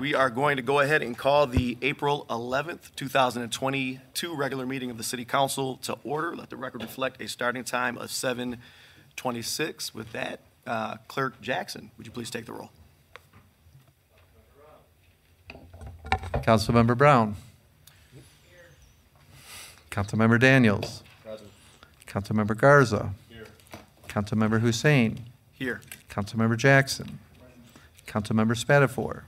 We are going to go ahead and call the April 11th, 2022 regular meeting of the City Council to order. Let the record reflect a starting time of 7:26. With that, Clerk Jackson, would you please take the roll? Councilmember Brown. Here. Councilmember Daniels. Present. Councilmember Garza. Here. Councilmember Hussein. Here. Councilmember Jackson. Present. Councilmember Spatafor.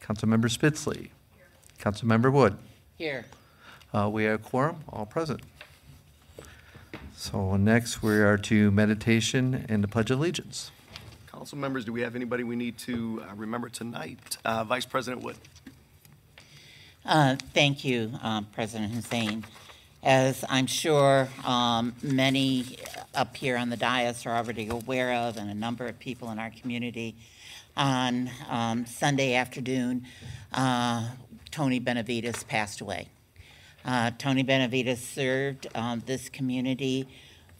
Councilmember Spitzley. Here. Councilmember Wood. Here. We have a quorum, all present. So next we are to meditation and the Pledge of Allegiance. Council members, do we have anybody we need to remember tonight? Vice President Wood. Thank you, President Hussein. As I'm sure many up here on the dais are already aware of, and a number of people in our community, on Sunday afternoon, Tony Benavides passed away. Tony Benavides served this community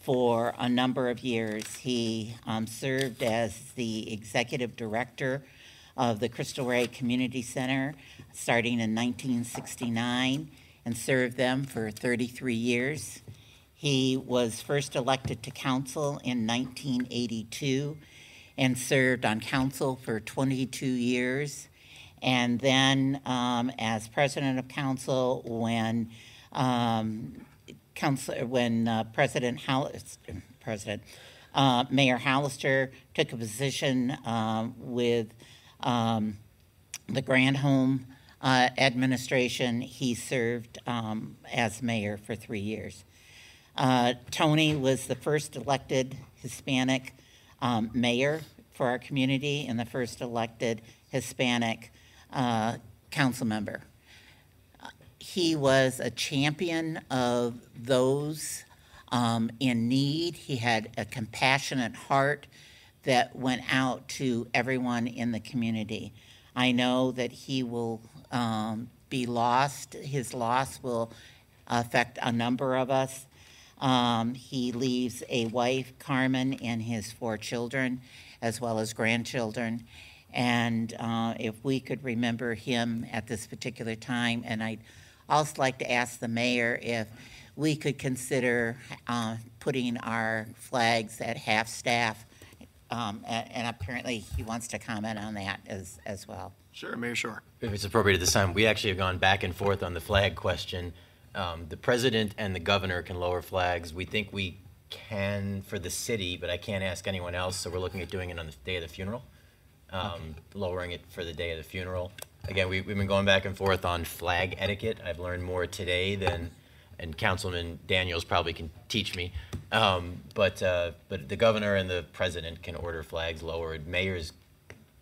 for a number of years. He served as the executive director of the Cristo Rey Community Center starting in 1969 and served them for 33 years. He was first elected to council in 1982 and served on council for 22 years. And then as president of council when Mayor Hollister took a position with the Granholm administration, he served as mayor for 3 years. Tony was the first elected Hispanic mayor for our community and the first elected Hispanic council member. He was a champion of those in need. He had a compassionate heart that went out to everyone in the community. I know that he will be lost. His loss will affect a number of us. He leaves a wife, Carmen, and his 4 children, as well as grandchildren. And if we could remember him at this particular time, and I'd also like to ask the mayor if we could consider putting our flags at half staff, and apparently he wants to comment on that as well. Sure, Mayor Shore. If it's appropriate at this time, we actually have gone back and forth on the flag question. The president and the governor can lower flags. We think we can for the city, but I can't ask anyone else, so we're looking at doing it on the day of the funeral, okay. Lowering it for the day of the funeral. Again, we've been going back and forth on flag etiquette. I've learned more today than, and Councilman Daniels probably can teach me, but the governor and the president can order flags lowered. Mayors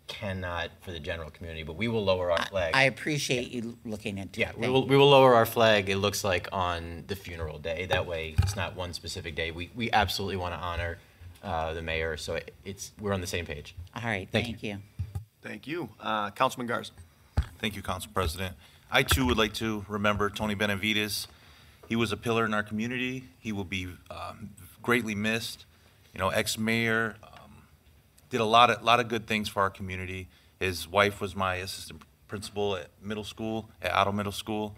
cannot for the general community, but we will lower our flag. I appreciate you looking into it. Yeah, we will lower our flag, it looks like, on the funeral day. That way, it's not one specific day. We absolutely want to honor the mayor, so we're on the same page. All right, thank you. Thank you. Councilman Garza. Thank you, Council President. I, too, would like to remember Tony Benavides. He was a pillar in our community. He will be greatly missed. You know, ex-mayor, did a lot of good things for our community. His wife was my assistant principal at middle school, at Audle Middle School.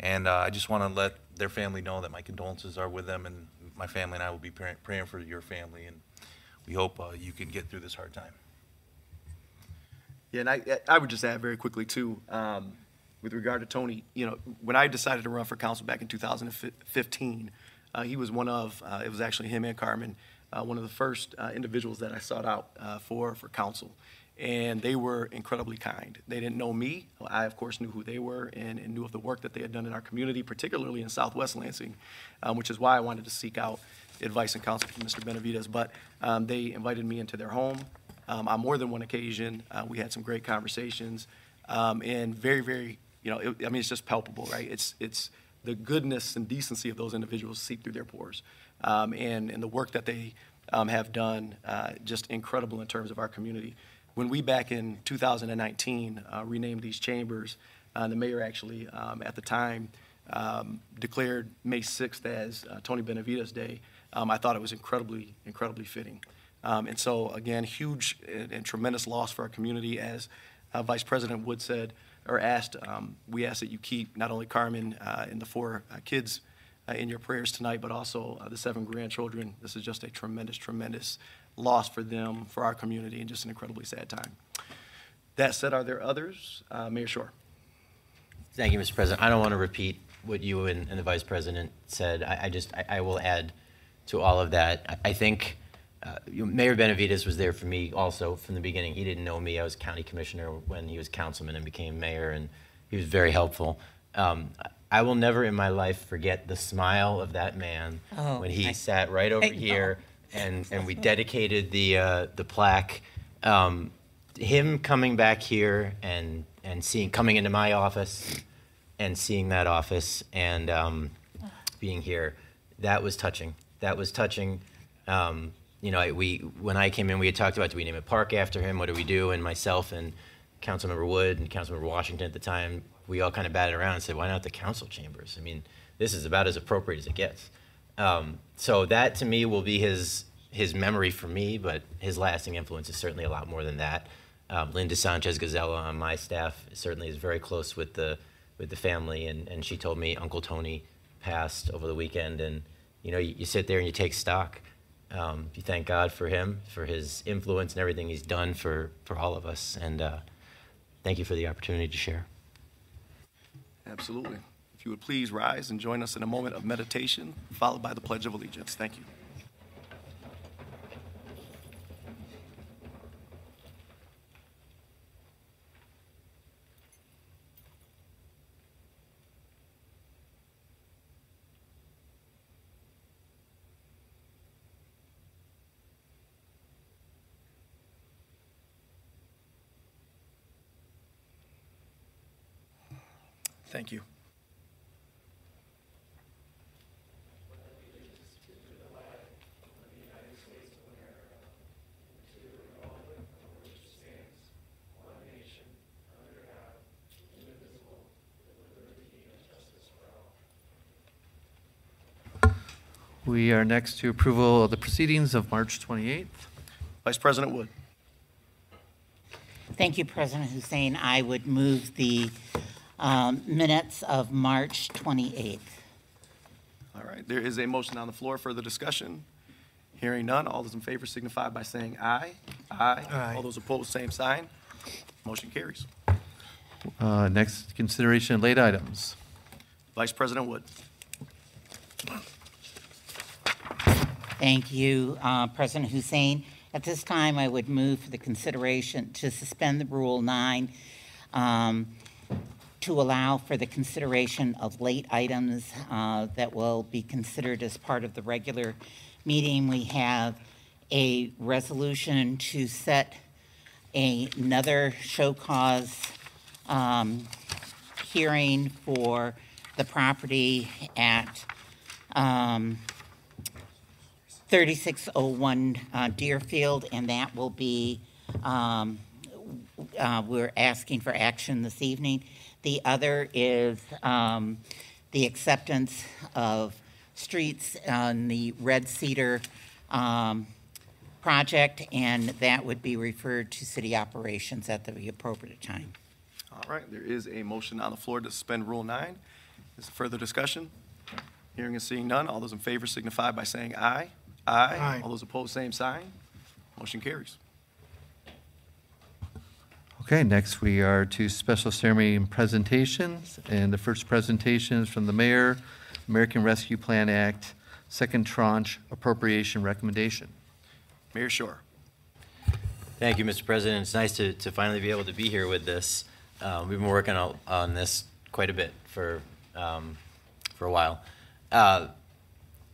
And I just want to let their family know that my condolences are with them, and my family and I will be praying for your family. And we hope you can get through this hard time. Yeah, and I would just add very quickly too, with regard to Tony, you know, when I decided to run for council back in 2015, he was one of, it was actually him and Carmen, one of the first individuals that I sought out for counsel. And they were incredibly kind. They didn't know me. I, of course, knew who they were and knew of the work that they had done in our community, particularly in Southwest Lansing, which is why I wanted to seek out advice and counsel from Mr. Benavides. But they invited me into their home. on more than one occasion. We had some great conversations, and very, very, I mean, it's just palpable, right? It's the goodness and decency of those individuals seep through their pores, and the work that they have done, just incredible in terms of our community. When we, back in 2019, renamed these chambers, the mayor actually, at the time, declared May 6th as Tony Benavides Day. I thought it was incredibly, incredibly fitting. And so, again, huge and tremendous loss for our community. As Vice President Wood said, or asked, we ask that you keep not only Carmen and the four kids in your prayers tonight, but also the 7 grandchildren. This is just a tremendous, tremendous loss for them, for our community, and just an incredibly sad time. That said, are there others? Mayor Shore. Thank you, Mr. President. I don't want to repeat what you and the Vice President said. I will add to all of that. I think Mayor Benavides was there for me also from the beginning. He didn't know me. I was county commissioner when he was councilman and became mayor, and he was very helpful. I will never in my life forget the smile of that man when he sat right over here and we dedicated the plaque. Him coming back here and seeing, coming into my office and seeing that office and being here, that was touching. That was touching. When I came in, we had talked about, do we name a park after him? What do we do? And myself and Councilmember Wood and Councilmember Washington at the time, we all kind of batted around and said, why not the council chambers? I mean, this is about as appropriate as it gets. So that to me will be his memory for me, but his lasting influence is certainly a lot more than that. Linda Sanchez-Gazella on my staff certainly is very close with the family, and she told me Uncle Tony passed over the weekend, and you sit there and you take stock. You thank God for him, for his influence and everything he's done for all of us, and thank you for the opportunity to share. Absolutely. If you would please rise and join us in a moment of meditation, followed by the Pledge of Allegiance. Thank you. Thank you. We are next to approval of the proceedings of March 28th. Vice President Wood. Thank you, President Hussein. I would move the minutes of March 28th. All right, there is a motion on the floor. Further discussion? Hearing none, all those in favor signify by saying aye. Aye. Aye. All those opposed, same sign. Motion carries. Next, consideration of late items. Vice President Wood. Thank you, President Hussein. At this time, I would move for the consideration to suspend the Rule 9 to allow for the consideration of late items that will be considered as part of the regular meeting. We have a resolution to set another show cause hearing for the property at 3601 Deerfield, and that will be, we're asking for action this evening. The other is the acceptance of streets on the Red Cedar project, and that would be referred to city operations at the appropriate time. All right, there is a motion on the floor to suspend Rule 9. Is there further discussion? Hearing and seeing none, all those in favor signify by saying aye. Aye. Aye. All those opposed, same sign. Motion carries. Okay, next we are to special ceremony and presentations, and the first presentation is from the mayor, American Rescue Plan Act, second tranche appropriation recommendation. Mayor Shore. Thank you, Mr. President. It's nice to finally be able to be here with this. We've been working on this quite a bit for a while.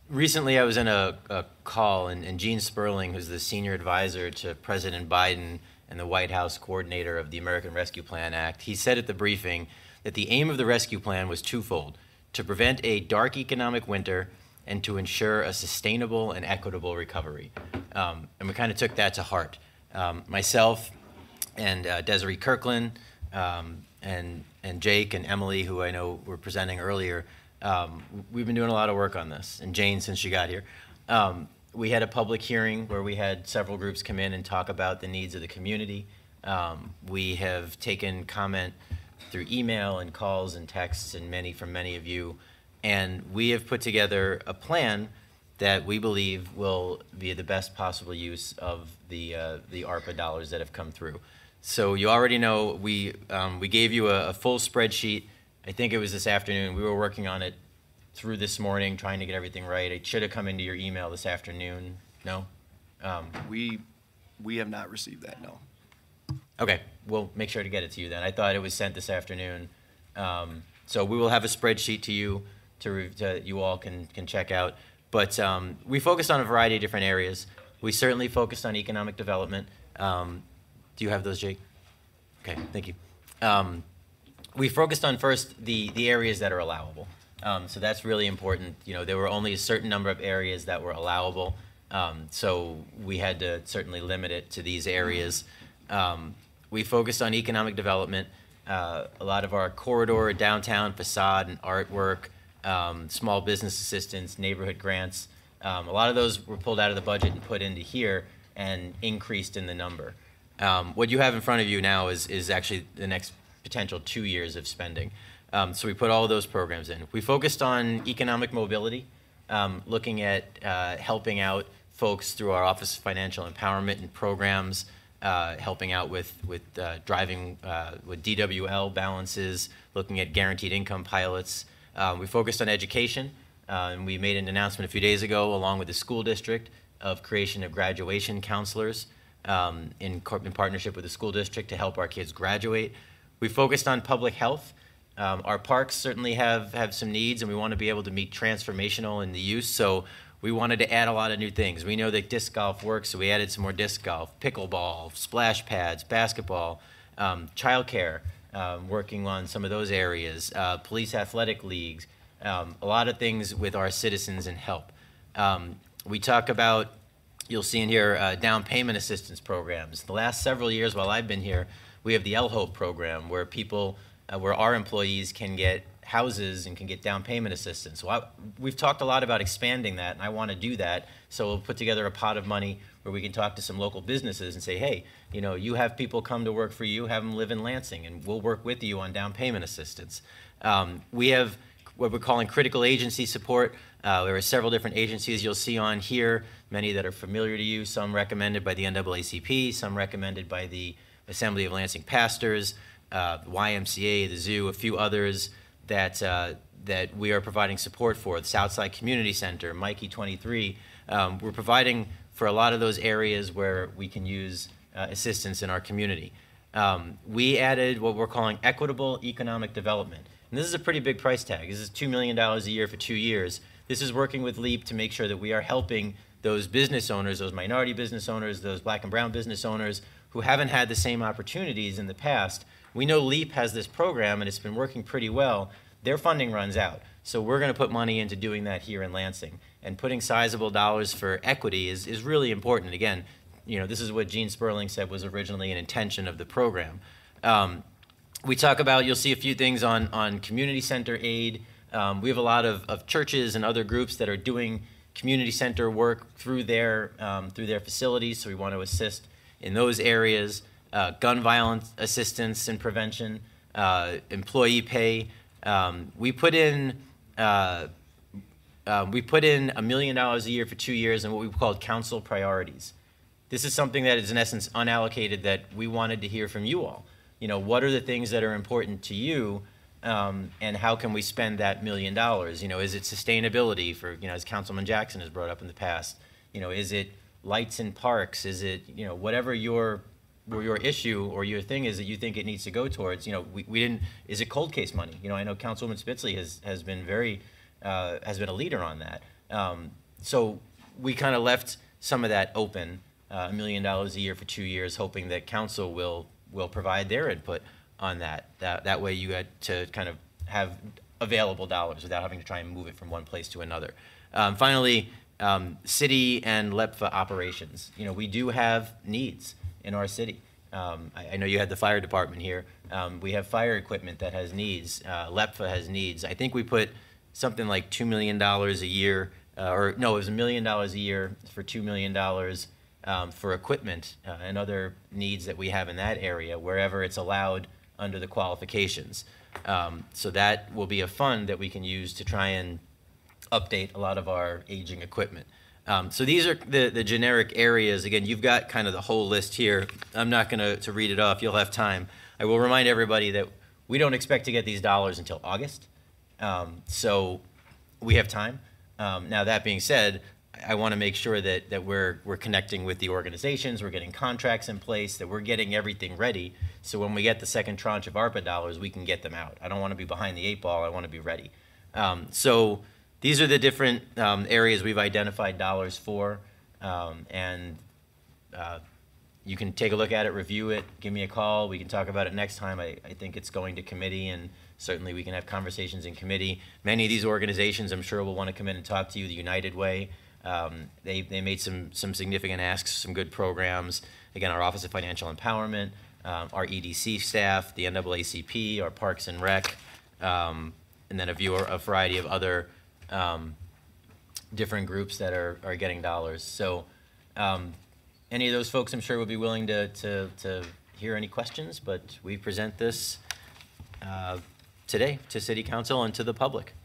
Recently, I was in a call, and Gene Sperling, who's the senior advisor to President Biden and the White House coordinator of the American Rescue Plan Act, he said at the briefing that the aim of the rescue plan was twofold: to prevent a dark economic winter and to ensure a sustainable and equitable recovery. And we kind of took that to heart. Myself and Desiree Kirkland and Jake and Emily, who I know were presenting earlier, we've been doing a lot of work on this, and Jane, since she got here. We had a public hearing where we had several groups come in and talk about the needs of the community. We have taken comment through email and calls and texts and from many of you, and we have put together a plan that we believe will be the best possible use of the ARPA dollars that have come through. So you already know we gave you a full spreadsheet. I think it was this afternoon. We were working on it through this morning, trying to get everything right. It should have come into your email this afternoon. No? We have not received that, no. Okay, we'll make sure to get it to you then. I thought it was sent this afternoon. So we will have a spreadsheet to you, you all can check out. But we focused on a variety of different areas. We certainly focused on economic development. Do you have those, Jake? Okay, thank you. We focused on first the areas that are allowable. So that's really important. You know, there were only a certain number of areas that were allowable. So we had to certainly limit it to these areas. We focused on economic development. A lot of our corridor, downtown, facade, and artwork, small business assistance, neighborhood grants. A lot of those were pulled out of the budget and put into here and increased in the number. What you have in front of you now is actually the next potential 2 years of spending. So we put all of those programs in. We focused on economic mobility, looking at helping out folks through our Office of Financial Empowerment and programs, helping out with driving with DWL balances, looking at guaranteed income pilots. We focused on education, and we made an announcement a few days ago along with the school district of creation of graduation counselors in partnership with the school district to help our kids graduate. We focused on public health. Our parks certainly have some needs, and we want to be able to meet transformational in the use, so we wanted to add a lot of new things. We know that disc golf works, so we added some more disc golf, pickleball, splash pads, basketball, childcare, working on some of those areas, police athletic leagues, a lot of things with our citizens and help. We talk about, you'll see in here, down payment assistance programs. The last several years while I've been here, we have the El Hope program where people, where our employees can get houses and can get down payment assistance. So we've talked a lot about expanding that, and I want to do that. So we'll put together a pot of money where we can talk to some local businesses and say, hey, you know, you have people come to work for you, have them live in Lansing, and we'll work with you on down payment assistance. We have what we're calling critical agency support. There are several different agencies you'll see on here, many that are familiar to you, some recommended by the NAACP, some recommended by the Assembly of Lansing Pastors, YMCA, the zoo, a few others that we are providing support for. The Southside Community Center, Mikey 23, we're providing for a lot of those areas where we can use assistance in our community. We added what we're calling equitable economic development. And this is a pretty big price tag. This is $2 million a year for 2 years. This is working with LEAP to make sure that we are helping those business owners, those minority business owners, those black and brown business owners who haven't had the same opportunities in the past. We know LEAP has this program and it's been working pretty well. Their funding runs out. So we're going to put money into doing that here in Lansing. And putting sizable dollars for equity is really important. Again, you know, this is what Gene Sperling said was originally an intention of the program. We talk about, you'll see a few things on community center aid. We have a lot of churches and other groups that are doing community center work through their facilities. So we want to assist in those areas, gun violence assistance and prevention, employee pay. We put in $1 million a year for 2 years in what we called council priorities. This is something that is in essence unallocated that we wanted to hear from you all. You know, what are the things that are important to you, and how can we spend that $1 million? You know, is it sustainability for, you know, as Councilman Jackson has brought up in the past, you know, is it lights in parks, is it, you know, whatever your issue or your thing is that you think it needs to go towards, you know, we didn't, is it cold case money? You know, I know Councilwoman Spitzley has been a leader on that. So we kind of left some of that open, $1 million a year for 2 years, hoping that council will provide their input on that. That way you had to kind of have available dollars without having to try and move it from one place to another. Finally, city and LEPFA operations. You know, we do have needs in our city. I know you had the fire department here. We have fire equipment that has needs. LEPFA has needs. I think we put something like $2 million a year, or no, it was $1 million a year for $2 million for equipment and other needs that we have in that area, wherever it's allowed under the qualifications. So that will be a fund that we can use to try and update a lot of our aging equipment. So these are the generic areas. Again, you've got kind of the whole list here. I'm not going to read it off. You'll have time. I will remind everybody that we don't expect to get these dollars until August. So we have time. Now, that being said, I want to make sure that we're connecting with the organizations, we're getting contracts in place, that we're getting everything ready, so when we get the second tranche of ARPA dollars, we can get them out. I don't want to be behind the 8 ball, I want to be ready. So these are the different areas we've identified dollars for, and you can take a look at it, review it, give me a call, we can talk about it next time. I think it's going to committee, and certainly we can have conversations in committee. Many of these organizations, I'm sure, will want to come in and talk to you. The United Way, they made some significant asks, some good programs. Again, our Office of Financial Empowerment, our EDC staff, the NAACP, our Parks and Rec, and then a variety of other different groups that are getting dollars. So any of those folks, I'm sure, would be willing to hear any questions, but we present this today to City Council and to the public.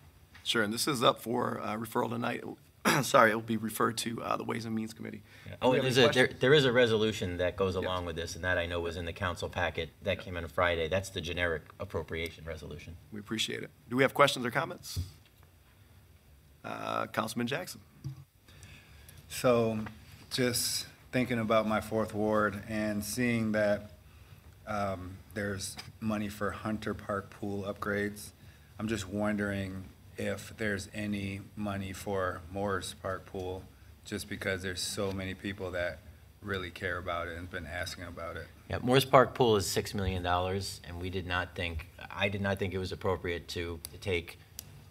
Sure, and this is up for referral tonight. Sorry, it will be referred to the Ways and Means Committee. Yeah. Oh, there is a resolution that goes along with this, and that I know was in the council packet that came in on Friday. That's the generic appropriation resolution. We appreciate it. Do we have questions or comments? Councilman Jackson. So just thinking about my 4th ward and seeing that there's money for Hunter Park pool upgrades, I'm just wondering if there's any money for Moores Park pool, just because there's so many people that really care about it and have been asking about it. Yeah, Moores Park pool is $6 million, and we did not think, I did not think it was appropriate to take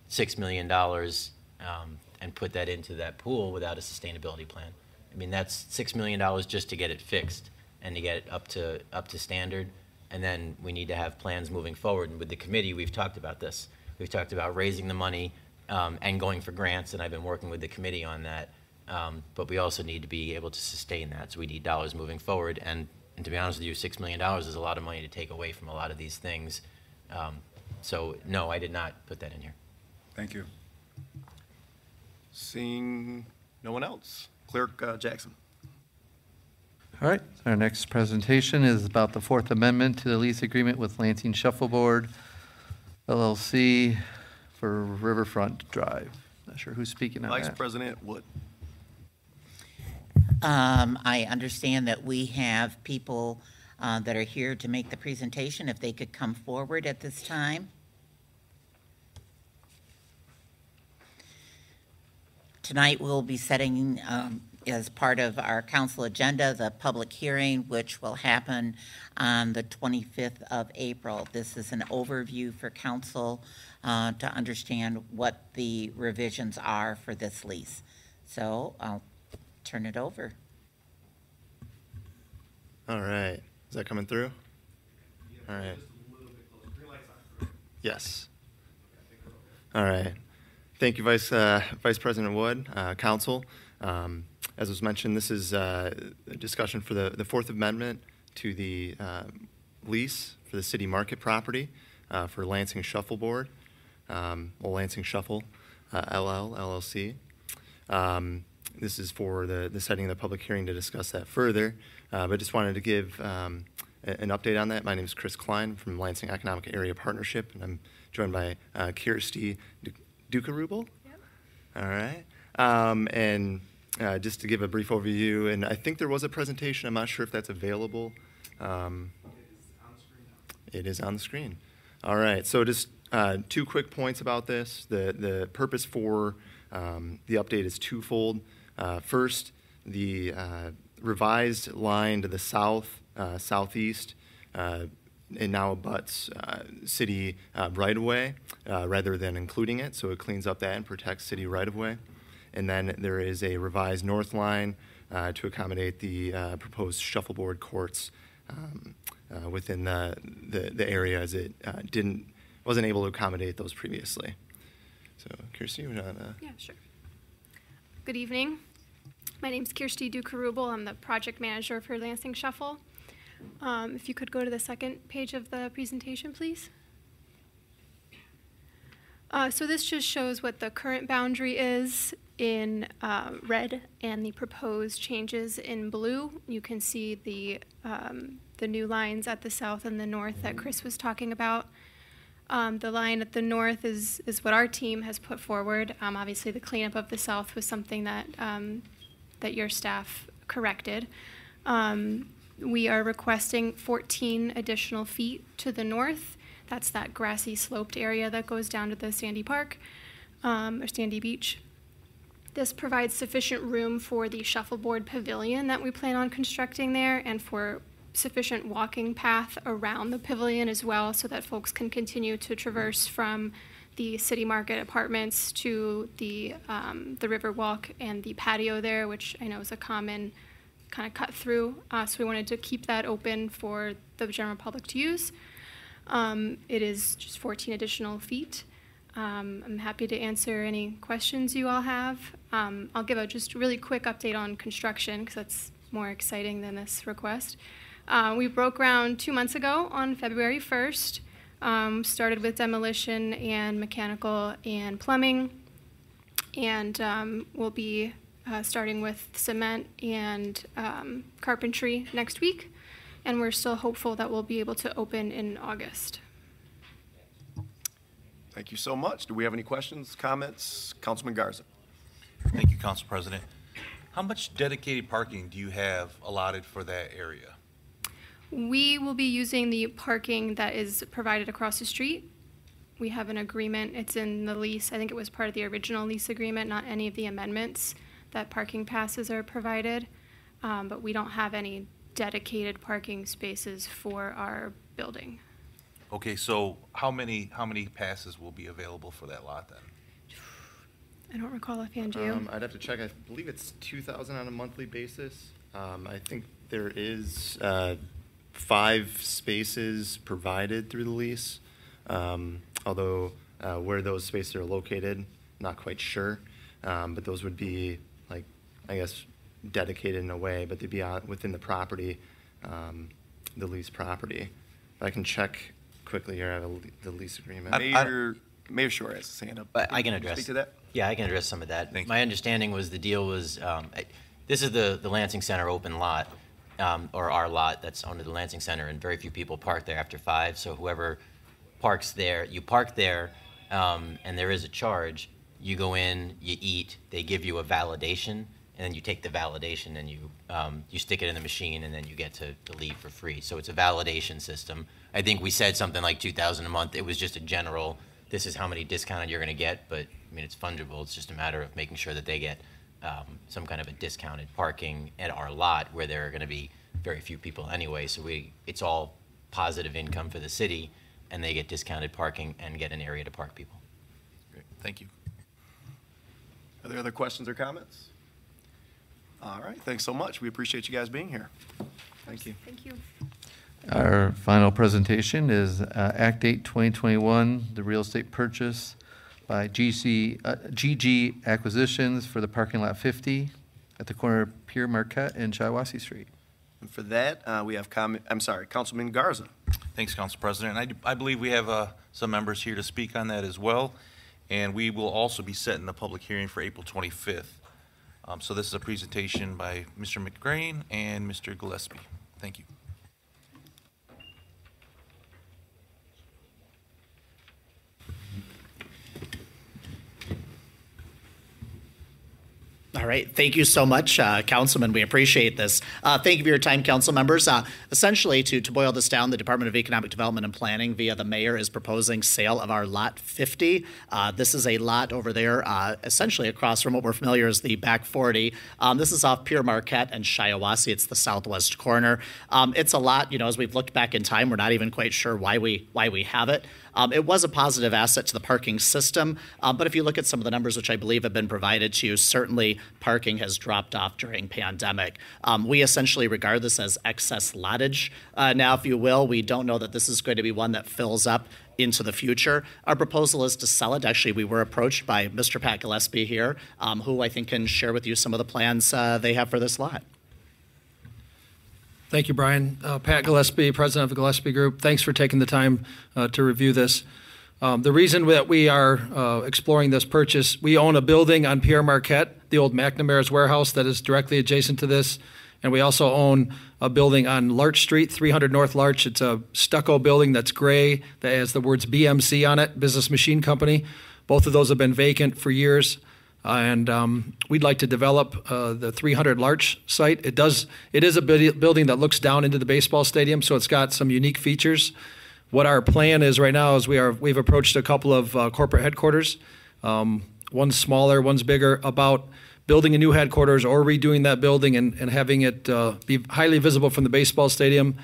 $6 million and put that into that pool without a sustainability plan. I mean, that's $6 million just to get it fixed and to get it up to standard, and then we need to have plans moving forward. And with the committee, we've talked about this. We've talked about raising the money and going for grants, and I've been working with the committee on that. But we also need to be able to sustain that, so we need dollars moving forward. And to be honest with you, $6 million is a lot of money to take away from a lot of these things. So no, I did not put that in here. Thank you. Seeing no one else, Clerk Jackson. All right, our next presentation is about the 4th Amendment to the lease agreement with Lansing Shuffle Board, LLC for Riverfront Drive. Not sure who's speaking on that. Vice President Wood. I understand that we have people that are here to make the presentation. If they could come forward at this time. Tonight we'll be setting, as part of our council agenda, the public hearing, which will happen on the 25th of April. This is an overview for council to understand what the revisions are for this lease. So I'll turn it over. All right. Is that coming through? All right. Yes. All right. Thank you, Vice President Wood, Council. As was mentioned, this is a discussion for the 4th Amendment to the lease for the City Market property for Lansing Shuffle Board, Lansing Shuffle LLC. This is for the setting of the public hearing to discuss that further, but just wanted to give an update on that. My name is Chris Klein from Lansing Economic Area Partnership, and I'm joined by Kirstie Dukarubel. Yep. All right. Just to give a brief overview, and I think there was a presentation. I'm not sure if that's available. It is on the screen. All right. So just 2 quick points about this. The purpose for The update is twofold. First, the revised line to the south, southeast, it now abuts city right-of-way rather than including it, so it cleans up that and protects city right-of-way. And then there is a revised north line to accommodate the proposed shuffleboard courts within the area, as it wasn't able to accommodate those previously. So, Kirstie, would you want to? Yeah, sure. Good evening. My name's Kirstie Dukarubel. I'm the project manager for Lansing Shuffle. If you could go to the second page of the presentation, please. So this just shows what the current boundary is in red and the proposed changes in blue. You can see the new lines at the south and the north that Chris was talking about. The line at the north is what our team has put forward. Obviously, the cleanup of the south was something that, that your staff corrected. We are requesting 14 additional feet to the north. That's that grassy sloped area that goes down to the Sandy Park or Sandy Beach. This provides sufficient room for the shuffleboard pavilion that we plan on constructing there, and for sufficient walking path around the pavilion as well, so that folks can continue to traverse from the City Market apartments to the Riverwalk and the patio there, which I know is a common kind of cut through. So we wanted to keep that open for the general public to use. It is just 14 additional feet. I'm happy to answer any questions you all have. I'll give a just really quick update on construction, because that's more exciting than this request. We broke ground 2 months ago on February 1st, started with demolition and mechanical and plumbing, and we'll be starting with cement and carpentry next week, and we're still hopeful that we'll be able to open in August. Thank you so much. Do we have any questions, comments? Councilman Garza. Thank you, Council President. How much dedicated parking do you have allotted for that area? We will be using the parking that is provided across the street. We have an agreement. It's in the lease. I think it was part of the original lease agreement, not any of the amendments, that parking passes are provided, but we don't have any dedicated parking spaces for our building. Okay, so how many passes will be available for that lot then? I don't recall offhand, you. I'd have to check. I believe it's 2,000 on a monthly basis. I think there is 5 spaces provided through the lease, although where those spaces are located, not quite sure. But those would be, like, I guess, dedicated in a way, but they'd be out within the property, the lease property. But I can check quickly here. I have the lease agreement. Mayor Shore has his hand up. I can address. Speak to that. Yeah, I can address some of that. My understanding was the deal was, this is the Lansing Center open lot, or our lot that's under the Lansing Center, and very few people park there after 5. So whoever parks there, you park there, and there is a charge. You go in, you eat, they give you a validation, and then you take the validation and you you stick it in the machine, and then you get to leave for free. So it's a validation system. I think we said something like 2,000 a month. It was just a general, this is how many discounted you're going to get, but I mean, it's fungible. It's just a matter of making sure that they get some kind of a discounted parking at our lot, where there are going to be very few people anyway. So it's all positive income for the city, and they get discounted parking and get an area to park people. Great, thank you. Are there other questions or comments? All right, thanks so much. We appreciate you guys being here. Thank you. Thank you. Our final presentation is Act 8 2021, the real estate purchase by GG Acquisitions for the parking lot 50 at the corner of Pierre Marquette and Shiawassee Street. And for that, we have Councilman Garza. Thanks, Council President. I believe we have some members here to speak on that as well, and we will also be setting the public hearing for April 25th. So this is a presentation by Mr. McGrain and Mr. Gillespie. Thank you. All right. Thank you so much, Councilman. We appreciate this. Thank you for your time, Council members. Essentially, to boil this down, the Department of Economic Development and Planning via the mayor is proposing sale of our Lot 50. This is a lot over there, essentially across from what we're familiar as the Back 40. This is off Pierre Marquette and Shiawassee. It's the southwest corner. It's a lot, as we've looked back in time, we're not even quite sure why we have it. It was a positive asset to the parking system, but if you look at some of the numbers, which I believe have been provided to you, certainly parking has dropped off during pandemic. We essentially regard this as excess lotage. Now, if you will, we don't know that this is going to be one that fills up into the future. Our proposal is to sell it. Actually, we were approached by Mr. Pat Gillespie here, who I think can share with you some of the plans they have for this lot. Thank you, Brian. Pat Gillespie, president of the Gillespie Group. Thanks for taking the time to review this. The reason that we are exploring this purchase, we own a building on Pierre Marquette, the old McNamara's warehouse that is directly adjacent to this. And we also own a building on Larch Street, 300 North Larch. It's a stucco building that's gray that has the words BMC on it, Business Machine Company. Both of those have been vacant for years. And we'd like to develop the 300 Larch site. It is a building that looks down into the baseball stadium, so it's got some unique features. What our plan is right now is we've approached a couple of corporate headquarters, one's smaller, one's bigger, about building a new headquarters or redoing that building and having it be highly visible from the baseball stadium.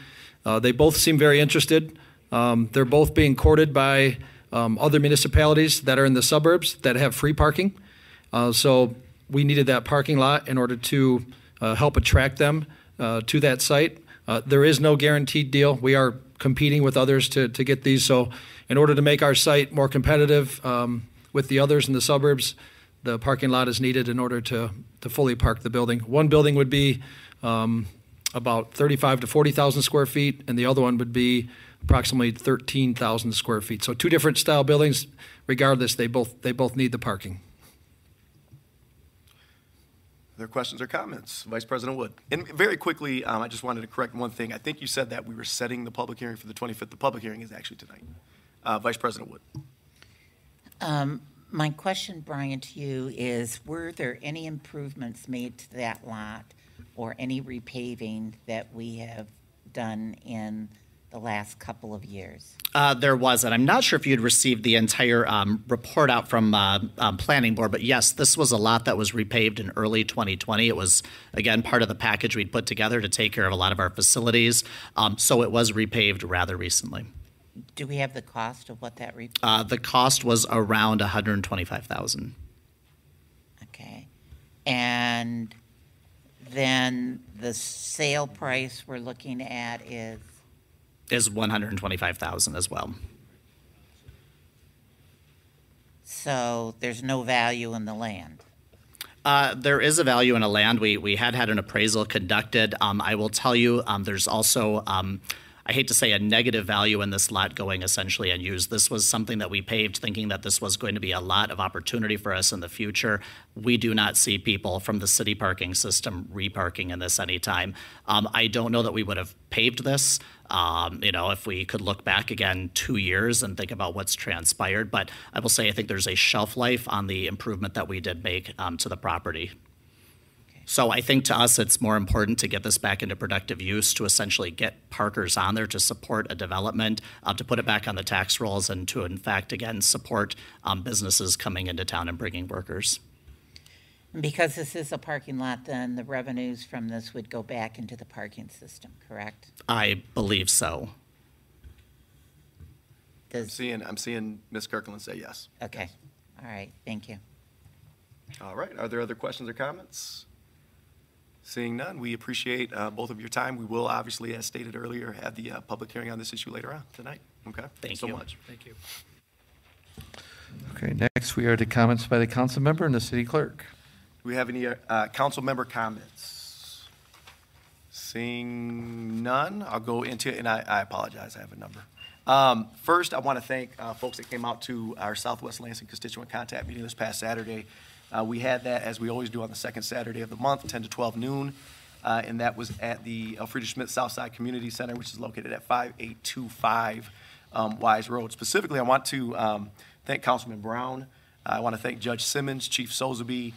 They both seem very interested. They're both being courted by other municipalities that are in the suburbs that have free parking. So we needed that parking lot in order to help attract them to that site. There is no guaranteed deal. We are competing with others to get these. So in order to make our site more competitive with the others in the suburbs, the parking lot is needed in order to fully park the building. One building would be about 35 to 40,000 square feet, and the other one would be approximately 13,000 square feet. So two different style buildings. Regardless, they both need the parking. Other questions or comments? Vice President Wood. And very quickly, I just wanted to correct one thing. I think you said that we were setting the public hearing for the 25th. The public hearing is actually tonight. Vice President Wood. My question, Brian, to you is, were there any improvements made to that lot or any repaving that we have done in the last couple of years? There wasn't. I'm not sure if you'd received the entire report out from Planning Board, but yes, this was a lot that was repaved in early 2020. It was, again, part of the package we'd put together to take care of a lot of our facilities, so it was repaved rather recently. Do we have the cost of what that repaved? The cost was around $125,000. Okay. And then the sale price we're looking at is $125,000 as well. So there's no value in the land? There is a value in a land. We had an appraisal conducted. I will tell you there's also, I hate to say, a negative value in this lot going essentially unused. This was something that we paved thinking that this was going to be a lot of opportunity for us in the future. We do not see people from the city parking system reparking in this anytime. I don't know that we would have paved this. If we could look back again 2 years and think about what's transpired. But I will say I think there's a shelf life on the improvement that we did make to the property. Okay. So I think to us it's more important to get this back into productive use, to essentially get parkers on there to support a development, to put it back on the tax rolls, and to, in fact, again, support businesses coming into town and bringing workers. Because this is a parking lot, then the revenues from this would go back into the parking system, correct? I believe so. I'm seeing Ms. Kirkland say yes. Okay. Yes. All right. Thank you. All right. Are there other questions or comments? Seeing none, we appreciate both of your time. We will obviously, as stated earlier, have the public hearing on this issue later on tonight. Okay. Thank you so much. Thank you. Okay. Next, we are to comments by the council member and the city clerk. Do we have any council member comments? Seeing none, I'll go into it, and I apologize, I have a number. First, I want to thank folks that came out to our Southwest Lansing Constituent Contact meeting this past Saturday. We had that, as we always do, on the second Saturday of the month, 10 to 12 noon, and that was at the Alfreda Schmidt Southside Community Center, which is located at 5825 Wise Road. Specifically, I want to thank Councilman Brown. I want to thank Judge Simmons, Chief Sozeby,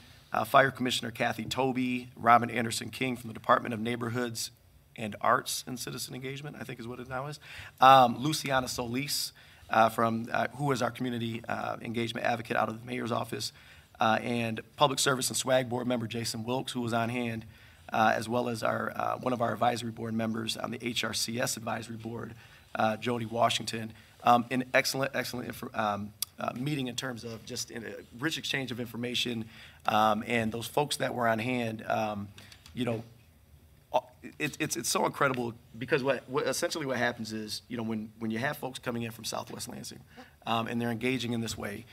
Fire Commissioner Kathy Toby, Robin Anderson King from the Department of Neighborhoods and Arts and Citizen Engagement, I think is what it now is, Luciana Solis, who is our community engagement advocate out of the mayor's office, and Public Service and SWAG board member Jason Wilkes, who was on hand, as well as our one of our advisory board members on the HRCS advisory board, Jody Washington. An excellent meeting in terms of just a rich exchange of information, and those folks that were on hand, you know, it's so incredible, because what essentially what happens is, you know, when you have folks coming in from Southwest Lansing, and they're engaging in this way,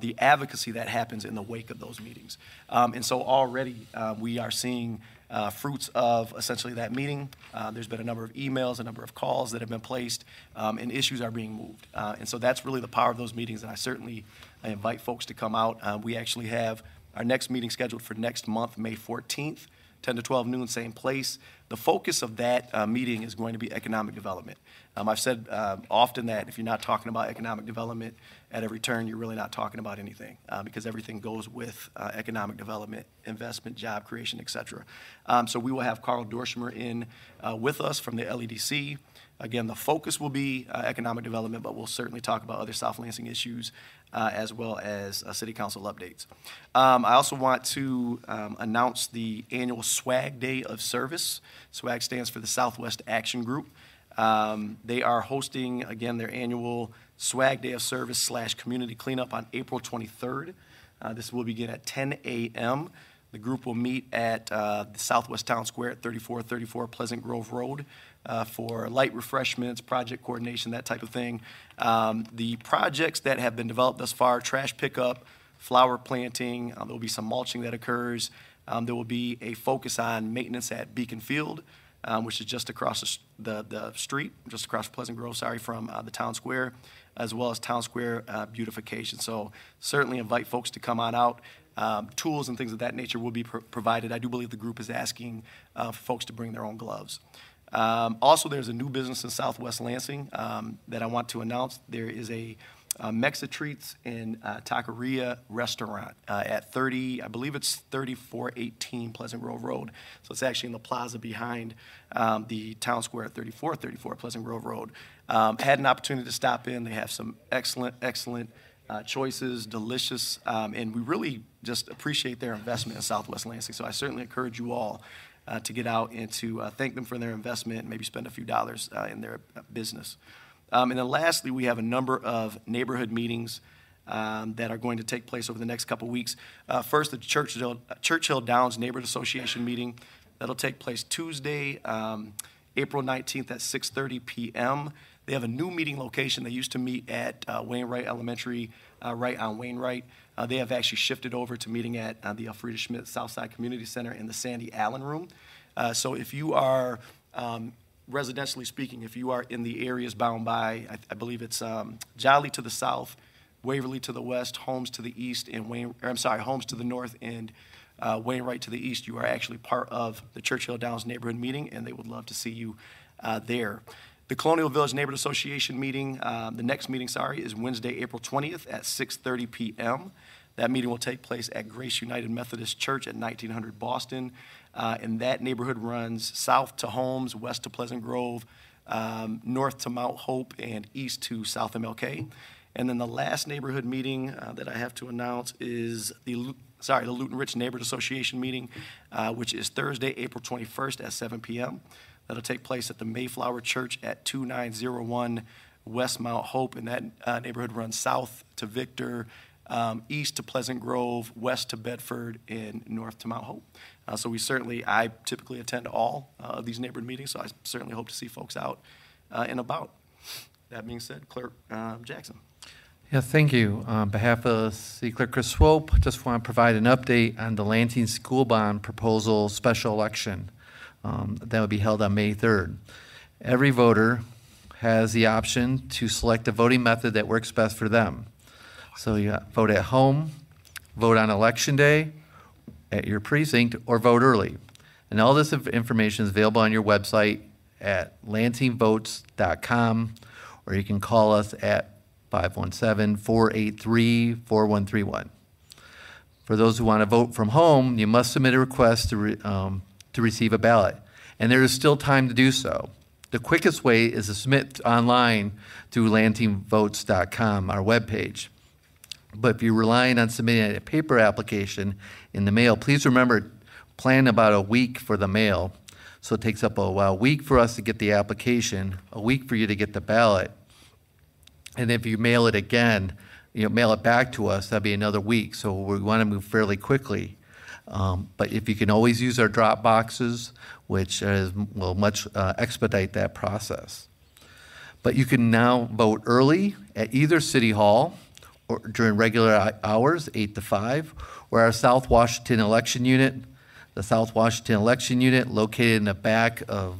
the advocacy that happens in the wake of those meetings, and so already we are seeing fruits of essentially that meeting. There's been a number of emails, a number of calls that have been placed, and issues are being moved, and so that's really the power of those meetings, and I certainly invite folks to come out. We actually have our next meeting scheduled for next month, May 14th. 10 to 12 noon, same place. The focus of that meeting is going to be economic development. I've said often that if you're not talking about economic development at every turn, you're really not talking about anything, because everything goes with economic development, investment, job creation, et cetera. So we will have Carl Dorsheimer in with us from the LEDC. Again, the focus will be economic development, but we'll certainly talk about other South Lansing issues, as well as city council updates. I also want to announce the annual SWAG Day of Service. SWAG stands for the Southwest Action Group. They are hosting, again, their annual SWAG Day of Service / community cleanup on April 23rd. This will begin at 10 a.m. The group will meet at the Southwest Town Square at 3434 Pleasant Grove Road. For light refreshments, project coordination, that type of thing. The projects that have been developed thus far: trash pickup, flower planting, there will be some mulching that occurs. There will be a focus on maintenance at Beacon Field, which is just across the street, just across Pleasant Grove, sorry, from the town square, as well as town square beautification. So certainly invite folks to come on out. Tools and things of that nature will be provided. I do believe the group is asking folks to bring their own gloves. Also, there's a new business in Southwest Lansing that I want to announce. There is a Mexitreats and Taqueria restaurant at 3418 Pleasant Grove Road. So it's actually in the plaza behind the town square at 3434 Pleasant Grove Road. Had an opportunity to stop in. They have some excellent choices, delicious, and we really just appreciate their investment in Southwest Lansing. So I certainly encourage you all to get out and to thank them for their investment and maybe spend a few dollars in their business. And then lastly, we have a number of neighborhood meetings that are going to take place over the next couple weeks. First, the Churchill Downs Neighborhood Association meeting. That'll take place Tuesday, April 19th at 6:30 p.m. They have a new meeting location. They used to meet at Wainwright Elementary, right on Wainwright. They have actually shifted over to meeting at the Alfreda Schmidt Southside Community Center in the Sandy Allen Room. So if you are, residentially speaking, if you are in the areas bound by, I believe it's Jolly to the south, Waverly to the west, Holmes to the east, and Holmes to the north, and Wainwright to the east, you are actually part of the Churchill Downs Neighborhood Meeting, and they would love to see you there. The Colonial Village Neighborhood Association meeting, the next meeting, sorry, is Wednesday, April 20th at 6:30 p.m. That meeting will take place at Grace United Methodist Church at 1900 Boston, and that neighborhood runs south to Holmes, west to Pleasant Grove, north to Mount Hope, and east to South MLK. And then the last neighborhood meeting that I have to announce is the Luton Rich Neighborhood Association meeting, which is Thursday, April 21st at 7 p.m. That'll take place at the Mayflower Church at 2901 West Mount Hope, and that neighborhood runs south to Victor, east to Pleasant Grove, west to Bedford, and north to Mount Hope. So I typically attend all of these neighborhood meetings, so I certainly hope to see folks out and about. That being said, Clerk Jackson. Yeah, thank you. On behalf of City Clerk Chris Swope, just want to provide an update on the Lansing School Bond Proposal special election. That would be held on May 3rd. Every voter has the option to select a voting method that works best for them. So you vote at home, vote on election day at your precinct, or vote early. And all this information is available on your website at lansingvotes.com, or you can call us at 517-483-4131. For those who want to vote from home, you must submit a request to receive a ballot, and there is still time to do so. The quickest way is to submit online through lansingvotes.com, our webpage. But if you're relying on submitting a paper application in the mail, please remember, plan about a week for the mail. So it takes up a week for us to get the application, a week for you to get the ballot. And if you mail it again, mail it back to us, that'd be another week. So we want to move fairly quickly. But if you can always use our drop boxes, which will much expedite that process. But you can now vote early at either City Hall or during regular hours, 8 to 5, or our South Washington election unit. The South Washington election unit, located in the back of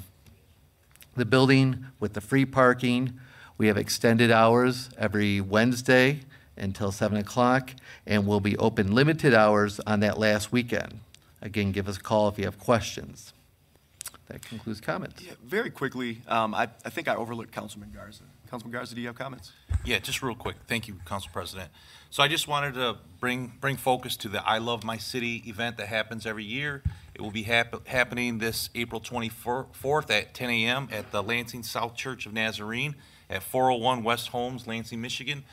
the building with the free parking. We have extended hours every Wednesday until 7 o'clock, and we'll be open limited hours on that last weekend. Again, give us a call if you have questions. That concludes comments. Yeah, very quickly, I think I overlooked Councilman Garza. Councilman Garza, do you have comments? Yeah, just real quick. Thank you, Council President. So I just wanted to bring focus to the I Love My City event that happens every year. It will be happening this April 24th at 10 a.m. at the Lansing South Church of Nazarene at 401 West Holmes, Lansing, Michigan.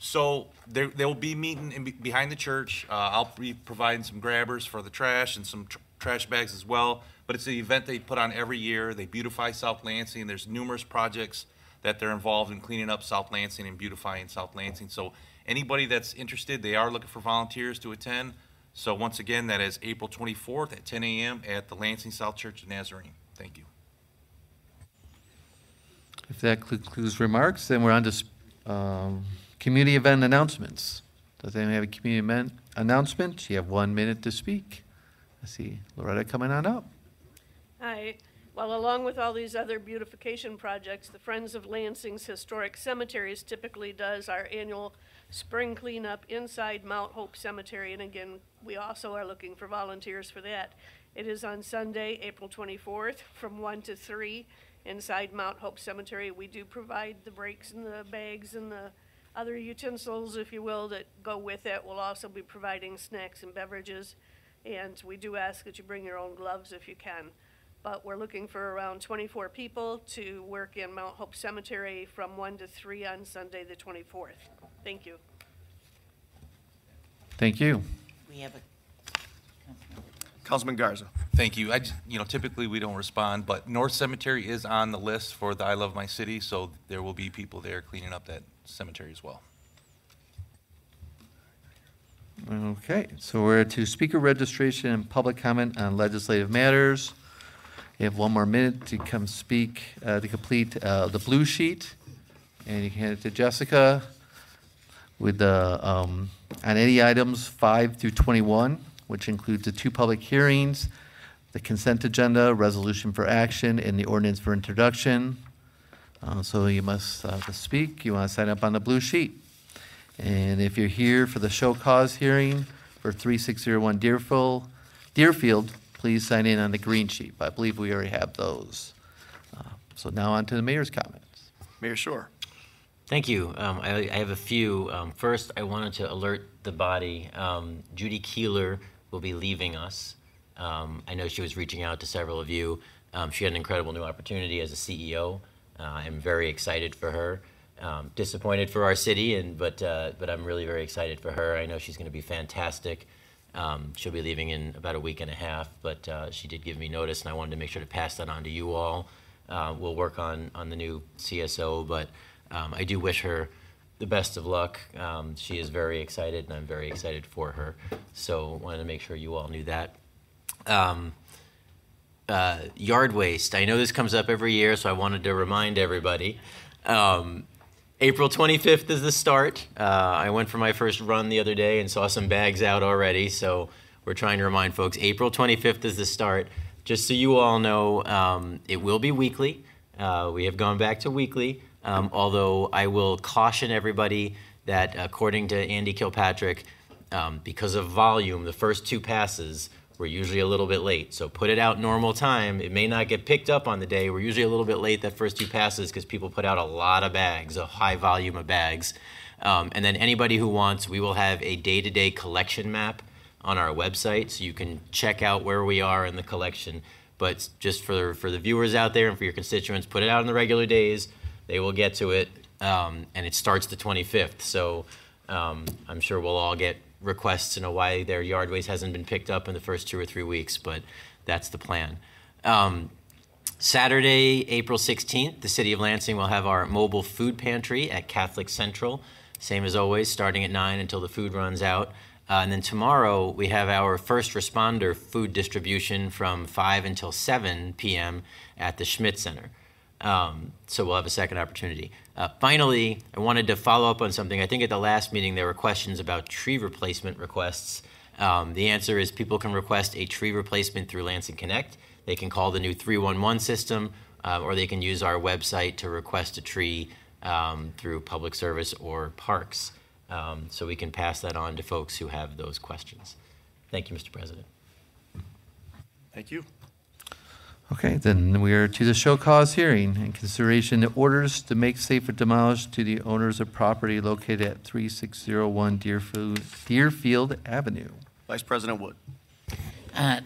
So they'll be meeting behind the church. I'll be providing some grabbers for the trash and some trash bags as well. But it's an event they put on every year. They beautify South Lansing. There's numerous projects that they're involved in cleaning up South Lansing and beautifying South Lansing. So anybody that's interested, they are looking for volunteers to attend. So once again, that is April 24th at 10 a.m. at the Lansing South Church of Nazarene. Thank you. If that concludes remarks, then we're on to community event announcements. Does anyone have a community event announcement? You have 1 minute to speak. I see Loretta coming on up. Hi. Well, along with all these other beautification projects, the Friends of Lansing's Historic Cemeteries typically does our annual spring cleanup inside Mount Hope Cemetery. And again, we also are looking for volunteers for that. It is on Sunday, April 24th from 1 to 3 inside Mount Hope Cemetery. We do provide the breaks and the bags and the other utensils, if you will, that go with it. We'll also be providing snacks and beverages, and we do ask that you bring your own gloves if you can. But we're looking for around 24 people to work in Mount Hope Cemetery from 1 to 3 on Sunday the 24th. Thank you. Thank you. We have a Councilman Garza. Thank you. Typically we don't respond, but North Cemetery is on the list for the I Love My City, so there will be people there cleaning up that cemetery as well. Okay, so we're to speaker registration and public comment on legislative matters. You have 1 more minute to come speak, to complete the blue sheet, and you can hand it to Jessica with the on any items 5 through 21, which includes the 2 public hearings, the consent agenda, resolution for action, and the ordinance for introduction. So you must speak. You want to sign up on the blue sheet. And if you're here for the show cause hearing for 3601 Deerfield, please sign in on the green sheet. I believe we already have those. So now on to the mayor's comments. Mayor Shore. Thank you. I have a few. First, I wanted to alert the body. Judy Keeler will be leaving us. I know she was reaching out to several of you. She had an incredible new opportunity as a CEO. I'm very excited for her. Disappointed for our city, but I'm really very excited for her. I know she's going to be fantastic. She'll be leaving in about a week and a half, but she did give me notice, and I wanted to make sure to pass that on to you all. We'll work on the new CSO, but I do wish her the best of luck. She is very excited, and I'm very excited for her. So wanted to make sure you all knew that. Yard waste. I know this comes up every year, so I wanted to remind everybody. April 25th is the start. I went for my first run the other day and saw some bags out already, so we're trying to remind folks, April 25th is the start. Just so you all know, it will be weekly. We have gone back to weekly, although I will caution everybody that according to Andy Kilpatrick, because of volume, the first 2 passes we're usually a little bit late. So put it out normal time. It may not get picked up on the day. We're usually a little bit late that first 2 passes because people put out a lot of bags, a high volume of bags. And then anybody who wants, we will have a day-to-day collection map on our website, so you can check out where we are in the collection. But just for the viewers out there and for your constituents, put it out on the regular days. They will get to it, and it starts the 25th. So I'm sure we'll all get requests to know why their yard waste hasn't been picked up in the first 2 or 3 weeks, but that's the plan. Saturday, April 16th, the City of Lansing will have our mobile food pantry at Catholic Central, same as always, starting at 9 until the food runs out. And then tomorrow, we have our first responder food distribution from 5 until 7 p.m. at the Schmidt Center. So we'll have a second opportunity. Finally, I wanted to follow up on something. I think at the last meeting, there were questions about tree replacement requests. The answer is people can request a tree replacement through Lansing Connect. They can call the new 311 system, or they can use our website to request a tree through public service or parks. So we can pass that on to folks who have those questions. Thank you, Mr. President. Thank you. Okay, then we are to the show cause hearing and consideration of orders to make safe or demolish to the owners of property located at 3601 Deerfield Avenue. Vice President Wood.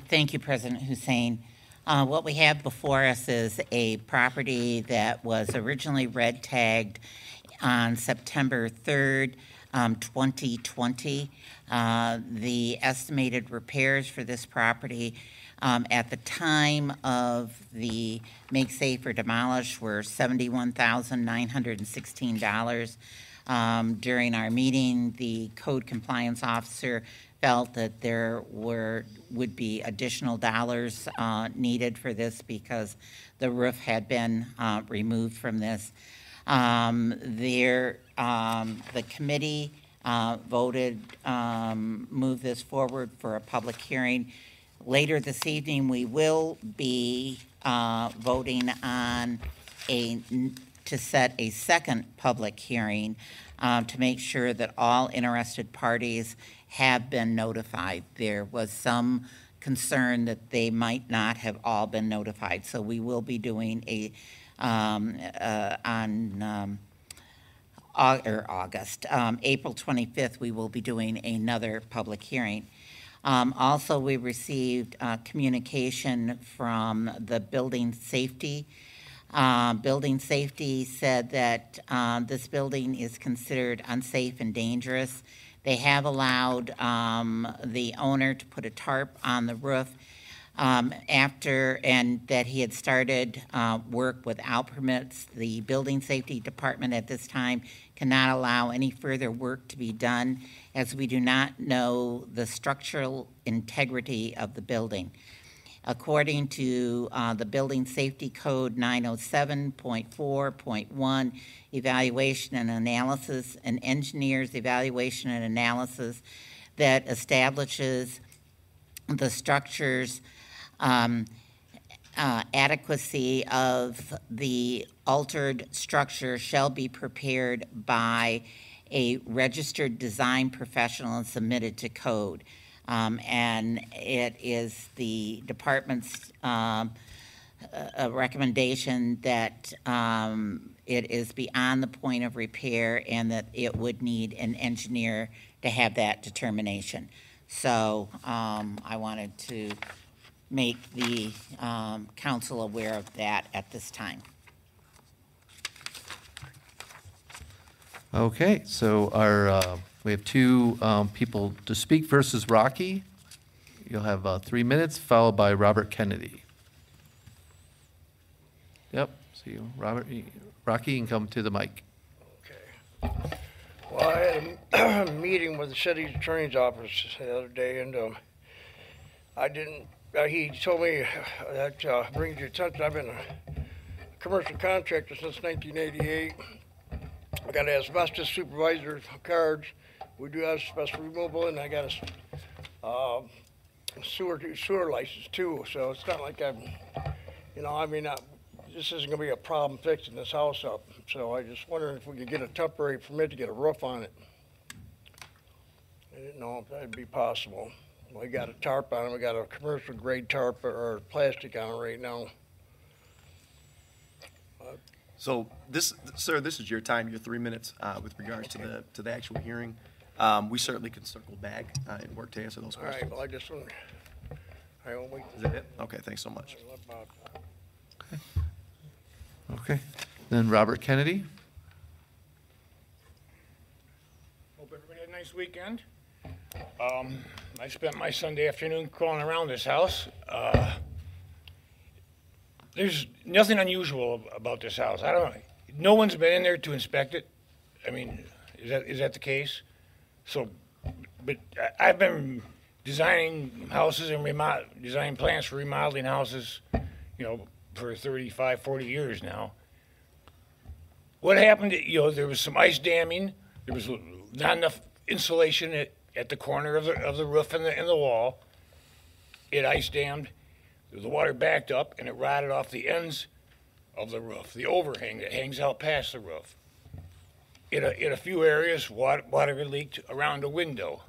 Thank you, President Hussein. What we have before us is a property that was originally red tagged on September 3rd, 2020. The estimated repairs for this property at the time of the make safe or demolish were $71,916. During our meeting, the code compliance officer felt that there would be additional dollars needed for this because the roof had been removed from this. The committee voted, move this forward for a public hearing. Later this evening, we will be voting on to set a second public hearing to make sure that all interested parties have been notified. There was some concern that they might not have all been notified, so we will be doing a April 25th, we will be doing another public hearing. Also, we received communication from the building safety. Building safety said that this building is considered unsafe and dangerous. They have allowed the owner to put a tarp on the roof and that he had started work without permits. The building safety department at this time cannot allow any further work to be done as we do not know the structural integrity of the building. According to the Building Safety Code 907.4.1, evaluation and analysis, an engineer's evaluation and analysis that establishes the structure's adequacy of the altered structure shall be prepared by a registered design professional and submitted to code. And it is the department's recommendation that it is beyond the point of repair and that it would need an engineer to have that determination. So I wanted to make the council aware of that at this time. Okay, so we have two people to speak. First is Rocky. You'll have 3 minutes, followed by Robert Kennedy. Yep, so you, Robert, Rocky, you can come to the mic. Okay. Well, I had a meeting with the city attorney's office the other day, and he told me that brings your attention. I've been a commercial contractor since 1988. I got asbestos supervisor cards. We do asbestos removal, and I got a sewer license too. So it's not like I'm, this isn't gonna be a problem fixing this house up. So I just wondering if we could get a temporary permit to get a roof on it. I didn't know if that'd be possible. We got a tarp on it. We got a commercial grade tarp or plastic on it right now. So this, sir, this is your time, your 3 minutes with regards to the actual hearing. we certainly can circle back and work to answer those questions. All right, well, I just want to, is that it? Okay, thanks so much. Okay. Okay, then Robert Kennedy. Hope everybody had a nice weekend. I spent my Sunday afternoon crawling around this house. There's nothing unusual about this house. I don't know. No one's been in there to inspect it. I mean, is that the case? So, but I've been designing houses and designing plans for remodeling houses, you know, for 35, 40 years now. What happened? You know, there was some ice damming. There was not enough insulation at the corner of the roof and the wall. It ice dammed. The water backed up and it rotted off the ends of the roof, the overhang that hangs out past the roof. In a few areas, water leaked around a window,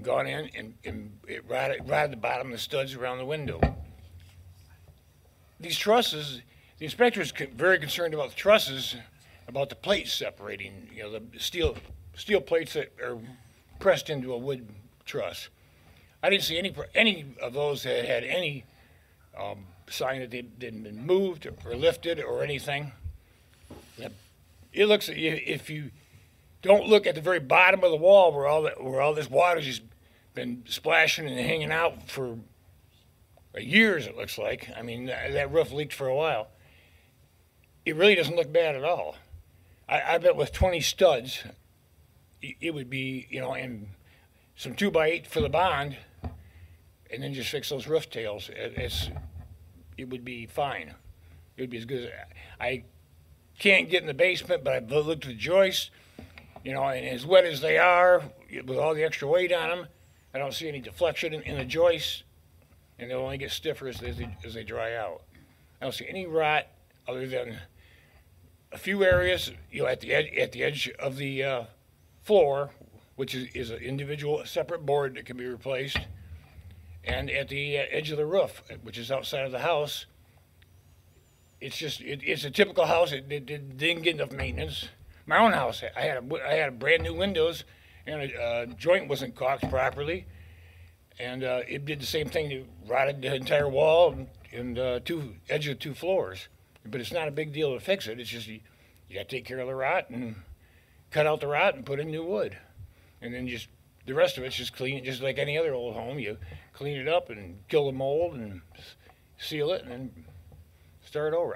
gone in, and it rotted the bottom of the studs around the window. These trusses, the inspector is very concerned about the trusses, about the plates separating, you know, the steel plates that are pressed into a wood truss. I didn't see any of those that had any sign that they'd been moved or lifted or anything. It looks, if you don't look at the very bottom of the wall where all this water's just been splashing and hanging out for years, it looks like. I mean, that roof leaked for a while. It really doesn't look bad at all. I bet with 20 studs, it would be, you know, and some 2x8 for the bond, and then just fix those roof tails. It would be fine. It would be as good as, I can't get in the basement, but I've looked at the joists, you know, and as wet as they are, with all the extra weight on them, I don't see any deflection in the joists, and they'll only get stiffer as they dry out. I don't see any rot other than a few areas, you know, at the edge of the floor, which is an individual separate board that can be replaced, and at the edge of the roof, which is outside of the house. It's just, it's a typical house. It didn't get enough maintenance. My own house, I had brand new windows, and a joint wasn't caulked properly, and it did the same thing. It rotted the entire wall and edge of two floors. But it's not a big deal to fix it. It's just you got to take care of the rot and cut out the rot and put in new wood. And then just the rest of it's just clean, just like any other old home. You clean it up and kill the mold and seal it and then start over.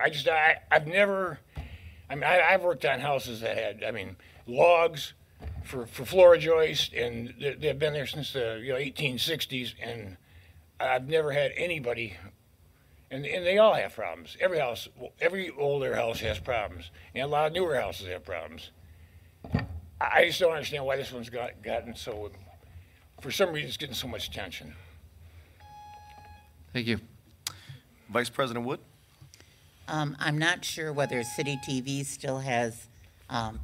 I've worked on houses that had, I mean, logs for floor joists, and they've been there since the 1860s, and I've never had anybody, and they all have problems. Every house, every older house has problems, and a lot of newer houses have problems. I just don't understand why this one's gotten so, for some reason, it's getting so much attention. Thank you. Vice President Wood? I'm not sure whether City TV still has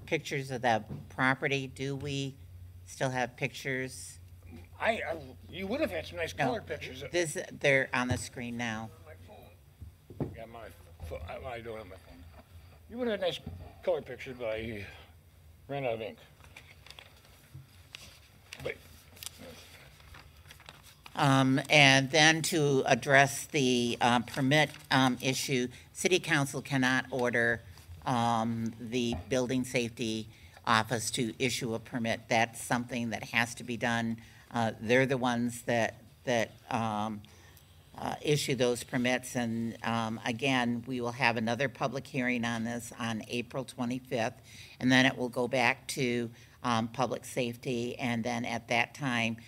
pictures of that property. Do we still have pictures? You would have had some nice color pictures. They're on the screen now. My phone. Yeah, my phone. I don't have my phone. You would have had nice color pictures, but I ran out of ink. Wait. And then to address the permit issue, City Council cannot order the Building Safety Office to issue a permit. That's something that has to be done. They're the ones that issue those permits. And again, we will have another public hearing on this on April 25th, and then it will go back to public safety, and then at that time,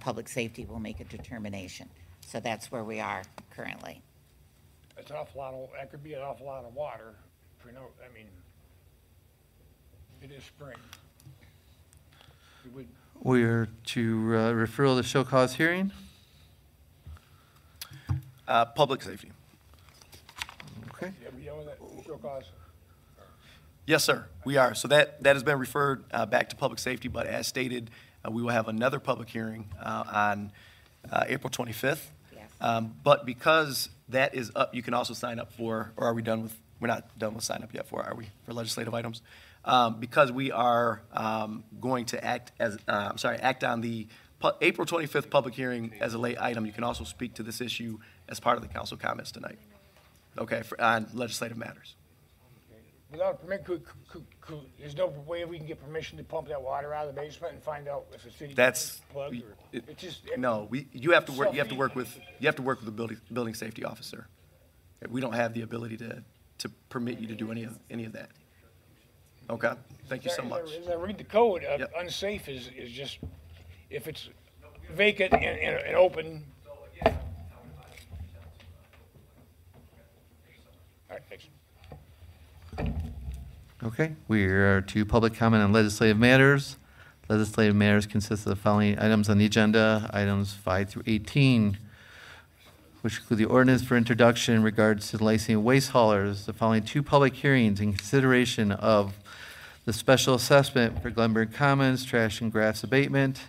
public safety will make a determination. So that's where we are currently. It's an awful lot of, that could be an awful lot of water. If we know, I mean, it is spring. We are to refer the show cause hearing. Public safety. Okay. Yes, sir, we are. So that has been referred back to public safety, but as stated, we will have another public hearing on April 25th. Yes. But because that is up, you can also sign up for, or are we done with, we're not done with sign up yet for, are we, for legislative items? because we are going to act on the April 25th public hearing as a late item. You can also speak to this issue as part of the council comments tonight. Okay, on legislative matters. Without permit, there's no way we can get permission to pump that water out of the basement and find out if the city. That's plug or, it, it's just it, no. We you have to work with the building safety officer. We don't have the ability to permit you to do any of that. Okay, thank you so much. As I read the code, yep. Unsafe is just if it's vacant and open. All right, thanks. Okay, we are to public comment on legislative matters. Legislative matters consist of the following items on the agenda, items 5 through 18, which include the ordinance for introduction in regards to licensing waste haulers, the following two public hearings in consideration of the special assessment for Glenburn Commons, trash and grass abatement,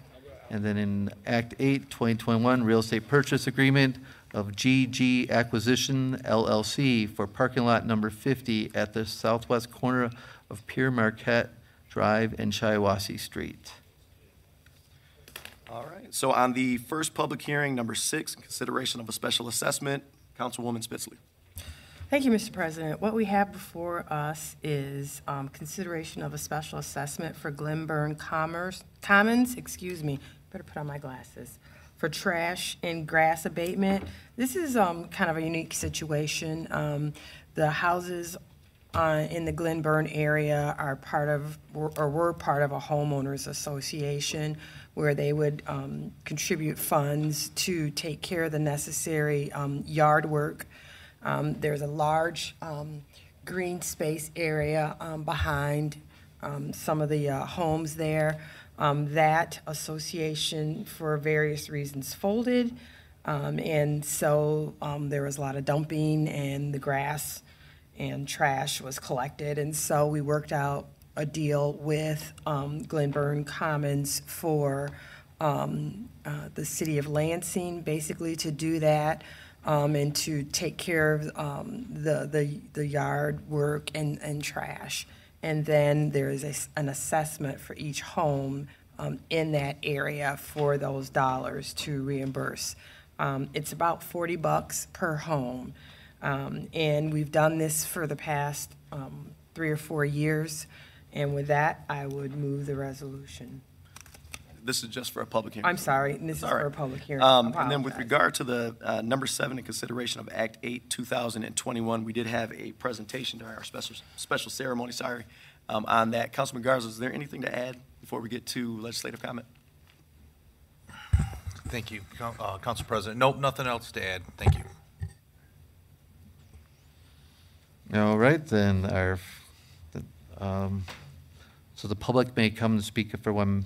and then in Act 8, 2021, real estate purchase agreement of GG Acquisition LLC for parking lot number 50 at the southwest corner of Pierre Marquette Drive and Shiawassee Street. All right, so on the first public hearing, number 6, consideration of a special assessment, Councilwoman Spitzley. Thank you, Mr. President. What we have before us is consideration of a special assessment for Glenburn Commons, better put on my glasses, for trash and grass abatement. This is kind of a unique situation. The houses in the Glenburn area are part of, or were part of, a homeowners association where they would contribute funds to take care of the necessary yard work. There's a large green space area behind some of the homes there. That association, for various reasons, folded, and so there was a lot of dumping, and the grass and trash was collected, and so we worked out a deal with Glenburn Commons for the city of Lansing, basically, to do that and to take care of the yard work and trash. And then there is an assessment for each home in that area for those dollars to reimburse. It's about $40 per home. And we've done this for the past 3 or 4 years. And with that, I would move the resolution. This is just for a public hearing. I'm sorry, this is for a public hearing. And then with regard to the number 7 in consideration of Act 8, 2021, we did have a presentation during our special ceremony, on that. Councilman Garza, is there anything to add before we get to legislative comment? Thank you, Council President. Nope, nothing else to add. Thank you. All right, then so the public may come and speak for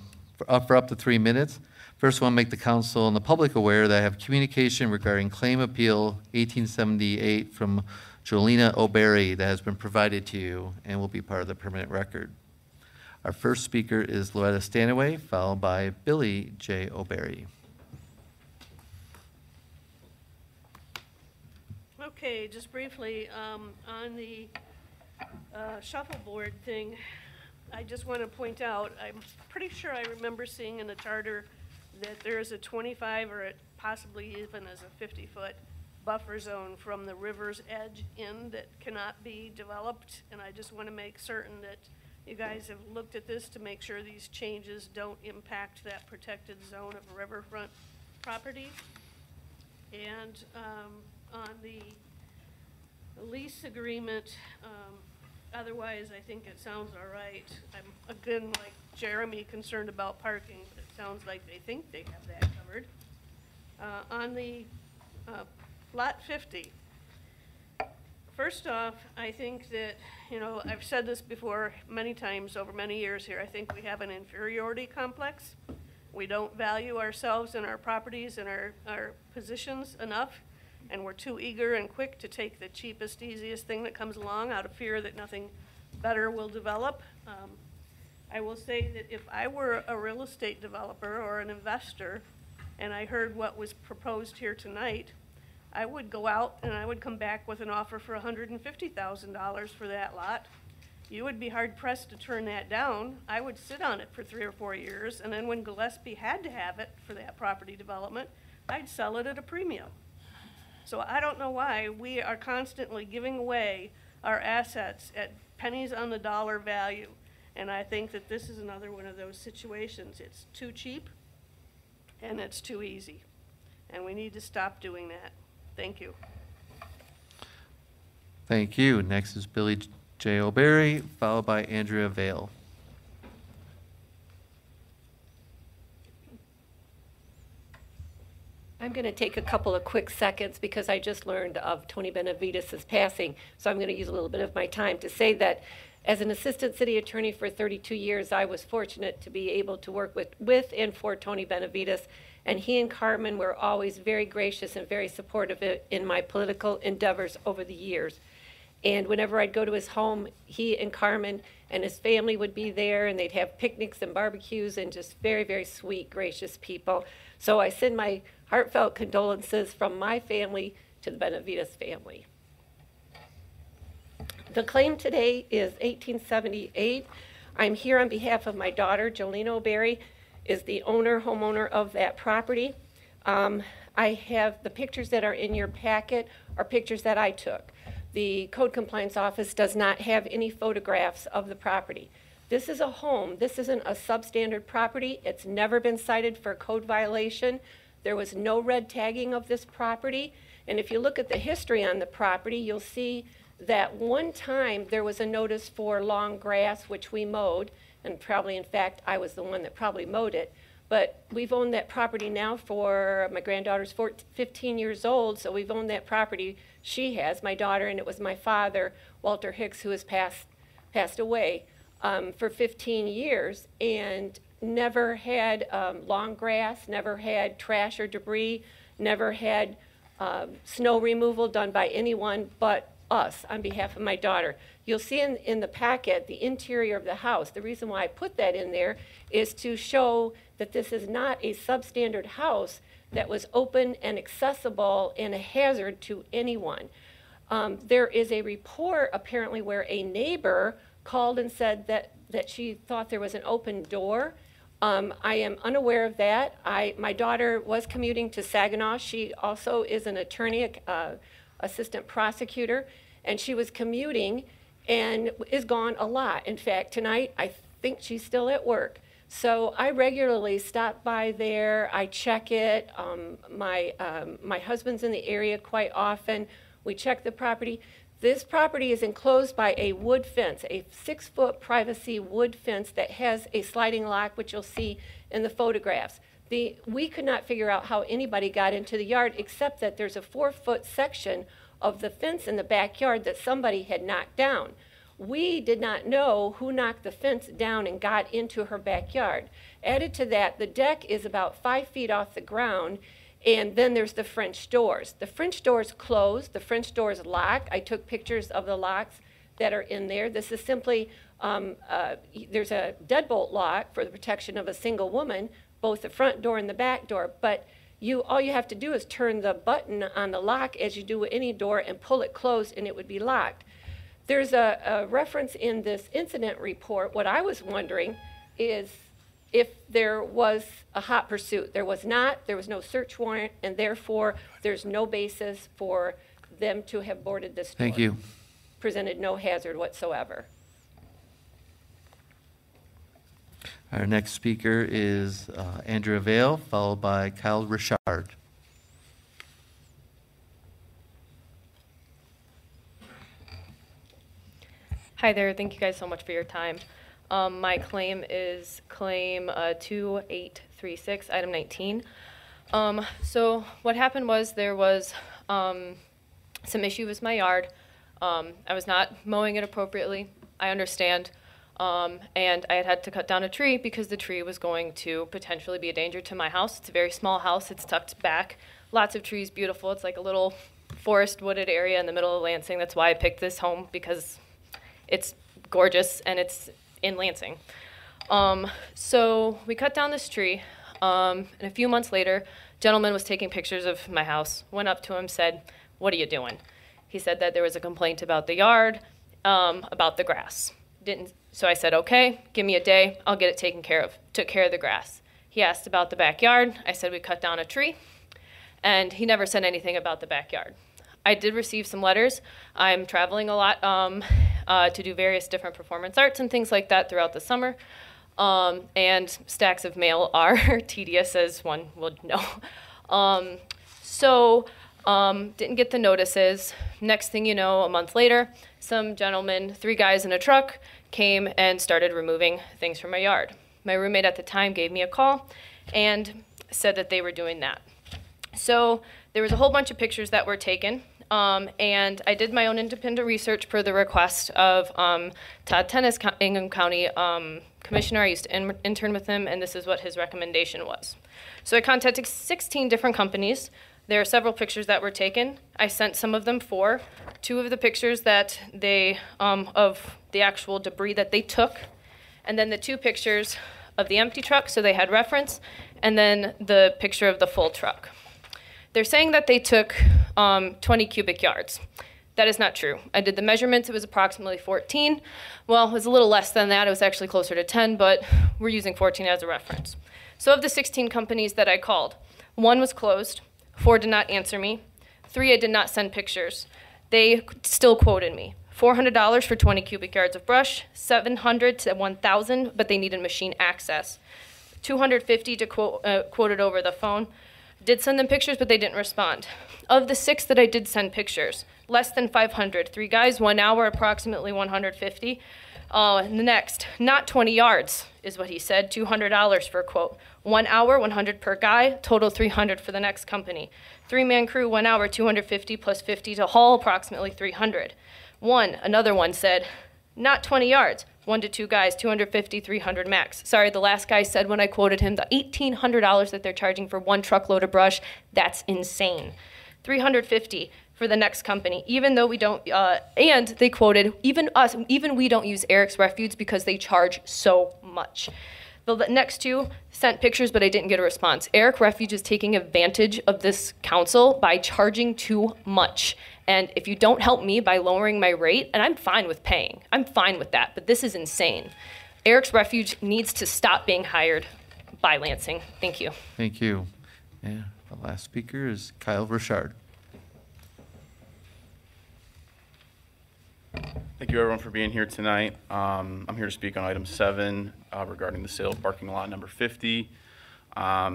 up to 3 minutes. First, I want to make the council and the public aware that I have communication regarding Claim Appeal 1878 from Jolena O'Berry that has been provided to you and will be part of the permanent record. Our first speaker is Loretta Stanaway, followed by Billy J. O'Berry. Okay, just briefly, on the shuffleboard thing, I just want to point out, I'm pretty sure I remember seeing in the charter that there is a 25 or possibly even as a 50-foot buffer zone from the river's edge in that cannot be developed. And I just want to make certain that you guys have looked at this to make sure these changes don't impact that protected zone of riverfront property. And on the lease agreement, otherwise, I think it sounds all right. I'm, again, like Jeremy, concerned about parking, but it sounds like they think they have that covered. On the lot 50, first off, I think that, you know, I've said this before many times over many years here, I think we have an inferiority complex. We don't value ourselves and our properties and our positions enough. And we're too eager and quick to take the cheapest, easiest thing that comes along out of fear that nothing better will develop. I will say that if I were a real estate developer or an investor and I heard what was proposed here tonight, I would go out and I would come back with an offer for $150,000 for that lot. you would be hard-pressed to turn that down. I would sit on it for 3 or 4 years, and then when Gillespie had to have it for that property development, I'd sell it at a premium. So I don't know why we are constantly giving away our assets at pennies on the dollar value, and I think that this is another one of those situations. It's too cheap, and it's too easy, and we need to stop doing that. Thank you. Thank you. Next is Billy J. O'Berry, followed by Andrea Vale. I'm going to take a couple of quick seconds because I just learned of Tony Benavides' passing, so I'm going to use a little bit of my time to say that as an assistant city attorney for 32 years, I was fortunate to be able to work with and for Tony Benavides, and he and Carmen were always very gracious and very supportive in my political endeavors over the years. And whenever I'd go to his home, he and Carmen and his family would be there, and they'd have picnics and barbecues and just very, very sweet, gracious people. So I send my heartfelt condolences from my family to the Benavides family. The claim today is 1878. I'm here on behalf of my daughter, Jolene O'Berry, is the owner, homeowner of that property. I have the pictures that are in your packet are pictures that I took. The Code Compliance Office does not have any photographs of the property. This is a home. This isn't a substandard property. It's never been cited for a code violation. There was no red tagging of this property. And if you look at the history on the property, you'll see that one time there was a notice for long grass, which we mowed, and probably, in fact, I was the one that probably mowed it. But we've owned that property now for, my granddaughter's 15 years old, so we've owned that property. She has, my daughter, and it was my father, Walter Hicks, who has passed away for 15 years, and never had long grass, never had trash or debris, never had snow removal done by anyone but us on behalf of my daughter. You'll see in the packet the interior of the house. The reason why I put that in there is to show that this is not a substandard house that was open and accessible and a hazard to anyone. There is a report apparently where a neighbor called and said that she thought there was an open door. I am unaware of that. My daughter was commuting to Saginaw. She also is an attorney, assistant prosecutor, and she was commuting and is gone a lot. In fact, tonight I think she's still at work. So I regularly stop by there. I check it. My husband's in the area quite often. We check the property. This property is enclosed by a wood fence, a 6-foot privacy wood fence that has a sliding lock, which you'll see in the photographs. We could not figure out how anybody got into the yard, except that there's a 4-foot section of the fence in the backyard that somebody had knocked down. We did not know who knocked the fence down and got into her backyard. Added to that, the deck is about 5 feet off the ground, and then there's the French doors. The French doors close, the French doors lock. I took pictures of the locks that are in there. This is simply, there's a deadbolt lock for the protection of a single woman, both the front door and the back door, but all you have to do is turn the button on the lock as you do with any door and pull it closed and it would be locked. There's a reference in this incident report. What I was wondering is if there was a hot pursuit. There was not. There was no search warrant, and therefore there's no basis for them to have boarded this door. Thank you. Presented no hazard whatsoever. Our next speaker is Andrea Vale, followed by Kyle Richard. Hi there. Thank you guys so much for your time. My claim is claim 2836, item 19. So what happened was there was some issue with my yard. I was not mowing it appropriately. I understand. And I had to cut down a tree because the tree was going to potentially be a danger to my house. It's a very small house. It's tucked back. Lots of trees, beautiful. It's like a little forest wooded area in the middle of Lansing. That's why I picked this home, because it's gorgeous and it's in Lansing. So we cut down this tree, and a few months later, a gentleman was taking pictures of my house. Went up to him, said, "What are you doing?" He said that there was a complaint about the yard, about the grass. didn't. So I said, okay, give me a day. I'll get it taken care of. Took care of the grass. He asked about the backyard. I said we cut down a tree, and he never said anything about the backyard. I did receive some letters. I'm traveling a lot to do various different performance arts and things like that throughout the summer. And stacks of mail are tedious, as one would know. Didn't get the notices. Next thing you know, a month later, some gentlemen, three guys in a truck, came and started removing things from my yard. My roommate at the time gave me a call and said that they were doing that. So there was a whole bunch of pictures that were taken, and I did my own independent research per the request of Todd Tennis, Ingham County Commissioner. I used to intern with him, and this is what his recommendation was. So I contacted 16 different companies. There are several pictures that were taken. I sent some of them for. Two of the pictures that they, of the actual debris that they took, and then the two pictures of the empty truck, so they had reference, and then the picture of the full truck. They're saying that they took 20 cubic yards. That is not true. I did the measurements. It was approximately 14. Well, it was a little less than that. It was actually closer to 10, but we're using 14 as a reference. So of the 16 companies that I called, one was closed, 4 did not answer me, 3 I did not send pictures. They still quoted me. $400 for 20 cubic yards of brush, $700 to $1,000, but they needed machine access. $250 to quote it over the phone. Did send them pictures, but they didn't respond. Of the 6 that I did send pictures, less than 500. 3 guys, 1 hour, approximately 150. The next, not 20 yards is what he said, $200 for a quote. 1 hour, 100 per guy, total 300 for the next company. 3-man crew, 1 hour, 250 plus 50 to haul, approximately 300. Another one said, not 20 yards, 1 to 2 guys, 250, 300 max. Sorry, the last guy said when I quoted him, the $1,800 that they're charging for 1 truckload of brush, that's insane. 350 for the next company, even though we don't, and they quoted, even we don't use Eric's Refuge because they charge so much. The next two sent pictures, but I didn't get a response. Eric Refuge is taking advantage of this council by charging too much. And if you don't help me by lowering my rate, and I'm fine with paying. I'm fine with that, but this is insane. Eric's Refuge needs to stop being hired by Lansing. Thank you. Thank you. And the last speaker is Kyle Richard. Thank you, everyone, for being here tonight. I'm here to speak on item 7 regarding the sale of parking lot number 50. I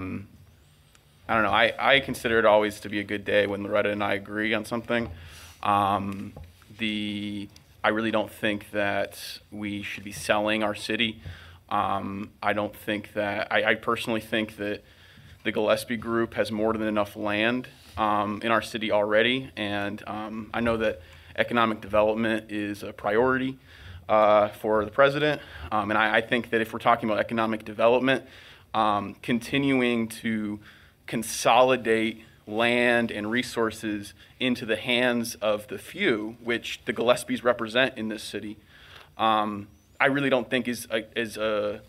don't know, I consider it always to be a good day when Loretta and I agree on something. I really don't think that we should be selling our city. I don't think that, I personally think that the Gillespie Group has more than enough land in our city already. And I know that economic development is a priority for the president. And I think that if we're talking about economic development, continuing to consolidate land and resources into the hands of the few, which the Gillespies represent in this city, I really don't think is a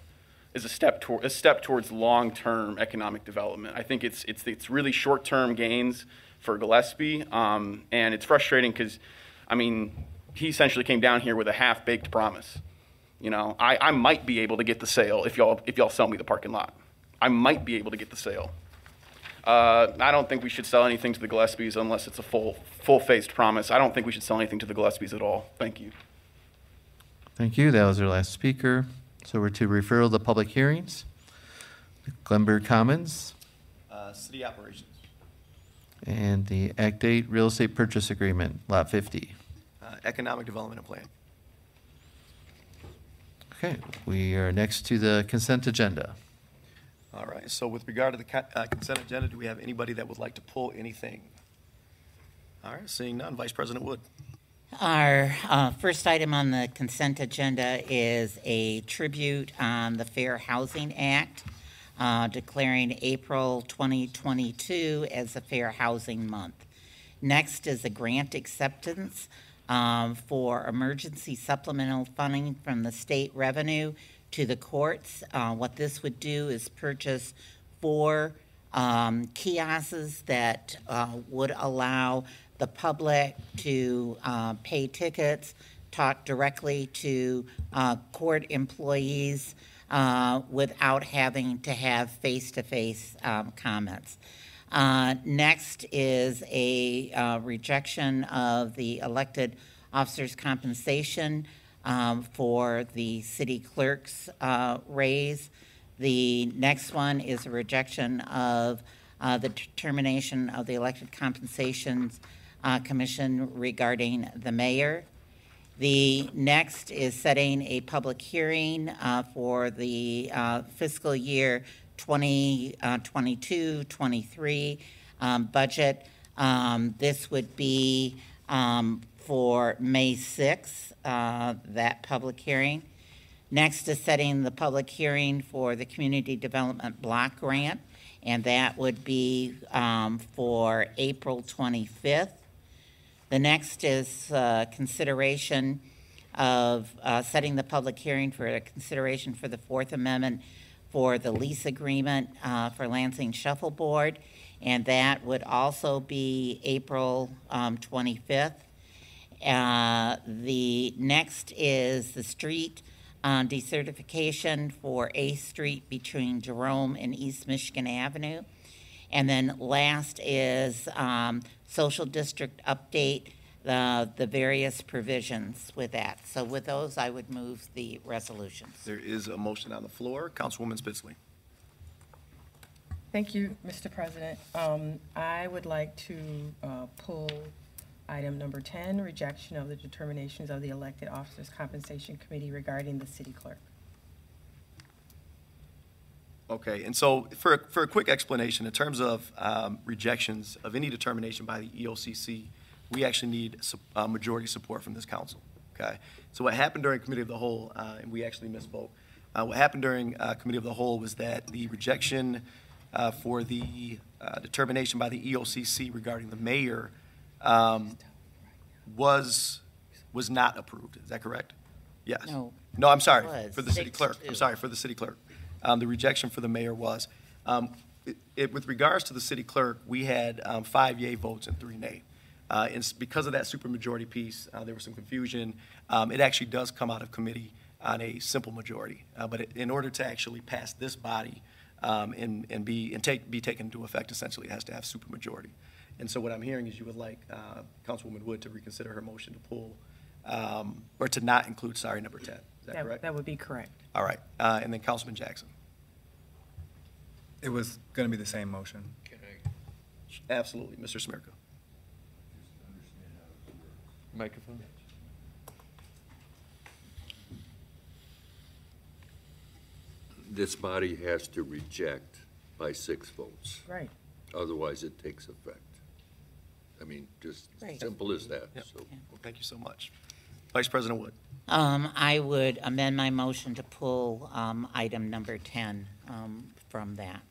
step towards long-term economic development. I think it's really short-term gains for Gillespie, and it's frustrating because, I mean, he essentially came down here with a half-baked promise. You know, I might be able to get the sale if y'all sell me the parking lot. I might be able to get the sale. I don't think we should sell anything to the Gillespies unless it's a full-faced promise. I don't think we should sell anything to the Gillespies at all. Thank you. Thank you. That was our last speaker. So we're to referral to public hearings. Glenburg Commons. City operations. And the Act 8 Real Estate Purchase Agreement, Lot 50. Economic Development Plan. Okay. We are next to the consent agenda. All right, so with regard to the consent agenda, do we have anybody that would like to pull anything? All right, seeing none, Vice President Wood. Our first item on the consent agenda is a tribute on the Fair Housing Act, declaring April 2022 as a Fair Housing Month. Next is a grant acceptance for emergency supplemental funding from the state revenue to the courts. What this would do is purchase 4 kiosks that would allow the public to pay tickets talk directly to court employees without having to have face-to-face comments. Next is a rejection of the elected officers' compensation for the city clerk's raise. The next one is a rejection of the determination of the Elected Compensations Commission regarding the mayor. The next is setting a public hearing for the fiscal year 2022-23 budget. This would be for May 6th, that public hearing. Next is setting the public hearing for the Community Development Block Grant, and that would be for April 25th. The next is consideration of setting the public hearing for a consideration for the Fourth Amendment for the lease agreement for Lansing Shuffle Board, and that would also be April 25th. The next is the street decertification for A Street between Jerome and East Michigan Avenue. And then last is social district update, the various provisions with that. So with those, I would move the resolutions. There is a motion on the floor. Councilwoman Spitzley. Thank you, Mr. President. I would like to pull item number 10, rejection of the determinations of the Elected Officers Compensation Committee regarding the city clerk. Okay, and so for a quick explanation, in terms of rejections of any determination by the EOCC, we actually need majority support from this council, okay? So what happened during Committee of the Whole, and we actually misspoke, what happened during Committee of the Whole was that the rejection for the determination by the EOCC regarding the mayor was not approved. Is that correct? Yes. No, I'm sorry. For the city clerk. I'm sorry, for the city clerk. The rejection for the mayor was. With regards to the city clerk, we had 5 yay votes and 3 nay. And because of that supermajority piece, there was some confusion. It actually does come out of committee on a simple majority. But in order to actually pass this body and be taken into effect, essentially, it has to have supermajority. And so what I'm hearing is you would like Councilwoman Wood to reconsider her motion to pull, or to not include, sorry, number 10. Is that correct? That would be correct. All right. And then Councilman Jackson. It was going to be the same motion. Correct. Absolutely. Mr. Smirko. Microphone. This body has to reject by 6 votes. Right. Otherwise, it takes effect. I mean, just right. Simple as that. Yep. So, yeah. Well, thank you so much. Vice President Wood. I would amend my motion to pull item number 10 from that.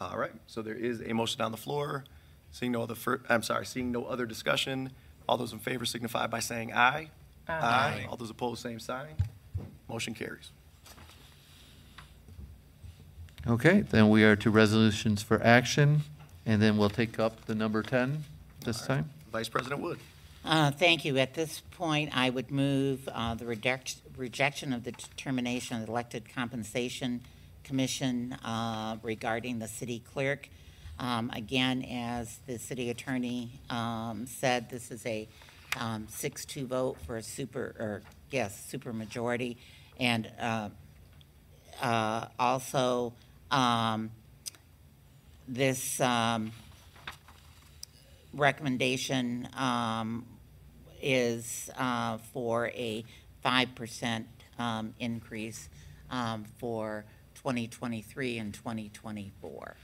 All right. So there is a motion on the floor. Seeing no other discussion, all those in favor signify by saying aye. Aye. Aye. All those opposed, same sign. Motion carries. Okay, then we are to resolutions for action, and then we'll take up the number 10 this time. Vice President Wood. Thank you. At this point, I would move the rejection of the determination of the Elected Compensation Commission regarding the city clerk. Again, as the city attorney said, this is a 6-2 vote for a supermajority, and also, this recommendation is for a 5% increase for 2023 and 2024.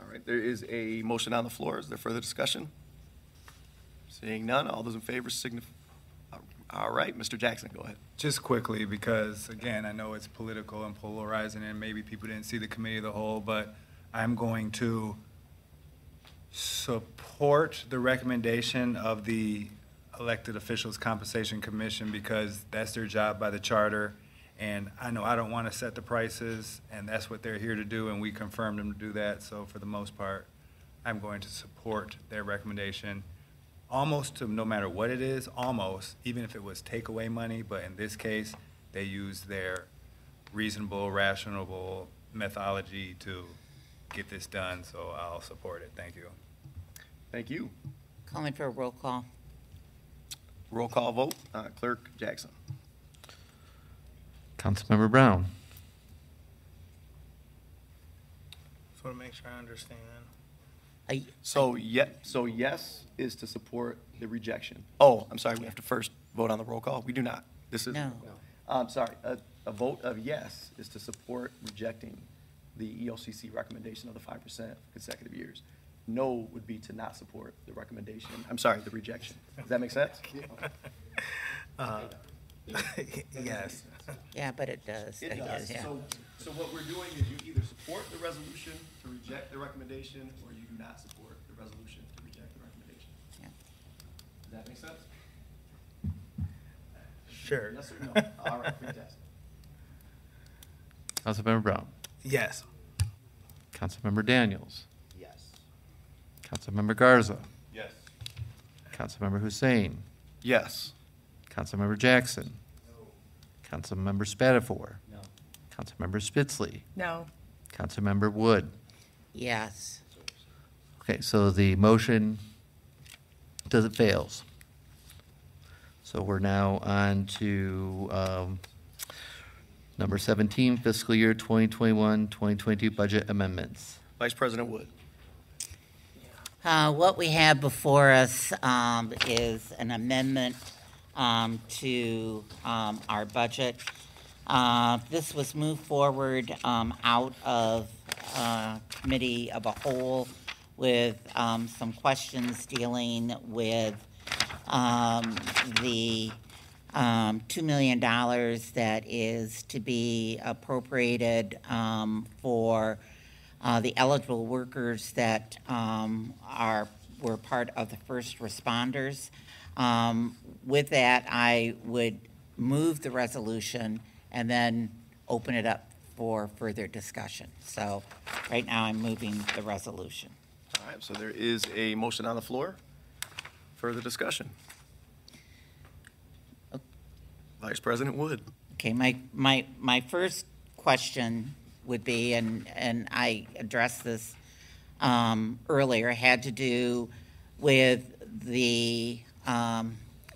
All right, there is a motion on the floor. Is there further discussion? Seeing none, all those in favor signify. All right, Mr. Jackson, go ahead. Just quickly, because again, I know it's political and polarizing and maybe people didn't see the Committee of the Whole, but I'm going to support the recommendation of the Elected Officials Compensation Commission because that's their job by the charter. And I know I don't want to set the prices and that's what they're here to do and we confirmed them to do that. So for the most part, I'm going to support their recommendation. almost to no matter what it is, almost, even if it was takeaway money, but in this case, they used their reasonable, rational methodology to get this done, so I'll support it. Thank you. Thank you. Calling for a roll call. Roll call vote. Clerk Jackson. Councilmember Brown. So to make sure I understand. So yes is to support the rejection. Oh, I'm sorry. We have to first vote on the roll call. We do not. This is no. No. I'm sorry. A vote of yes is to support rejecting the EOCC recommendation of the 5% consecutive years. No would be to not support the recommendation. I'm sorry, the rejection. Does that make sense? Yes. Yeah, but it does. It does. Yeah. So what we're doing is you either support the resolution to reject the recommendation, or you do not support the resolution to reject the recommendation. Yeah. Does that make sense? Sure. Yes or no? All right, fantastic. Councilmember Brown. Yes. Councilmember Daniels. Yes. Councilmember Garza. Yes. Councilmember Hussein. Yes. Councilmember Jackson. No. Councilmember Spatafor. No. Councilmember Spitzley. No. Councilmember Wood. Yes. Okay, so the motion doesn't fail. So we're now on to number 17, fiscal year 2021-2022 budget amendments. Vice President Wood. What we have before us is an amendment to our budget. This was moved forward out of committee of a whole with some questions dealing with the $2 million that is to be appropriated for the eligible workers that were part of the first responders. With that, I would move the resolution and then open it up for further discussion. So right now I'm moving the resolution. All right, so there is a motion on the floor. Further discussion. Vice President Wood. Okay, my first question would be, and I addressed this earlier, had to do with the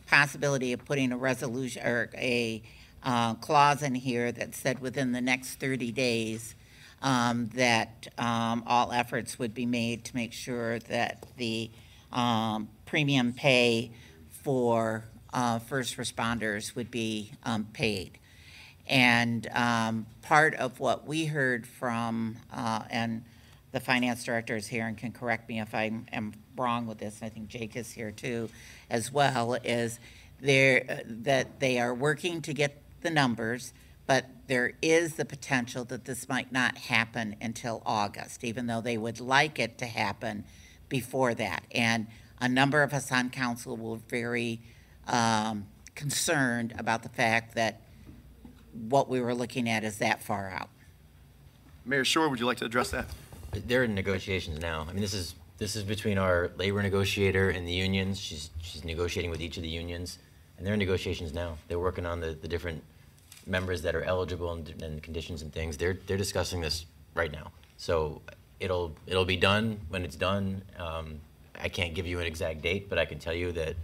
possibility of putting a resolution or a clause in here that said within the next 30 days that all efforts would be made to make sure that the premium pay for first responders would be paid. And part of what we heard from, and the finance director is here and can correct me if I am wrong with this, and I think Jake is here too as well, is that they are working to get the numbers, but there is the potential that this might not happen until August, even though they would like it to happen before that. And a number of us on council were very concerned about the fact that what we were looking at is that far out. Mayor Shore, would you like to address that? They're in negotiations now. I mean, this is between our labor negotiator and the unions. She's negotiating with each of the unions, and they're in negotiations now. They're working on the different members that are eligible and conditions and things. They're discussing this right now. So it'll be done when it's done. I can't give you an exact date, but I can tell you that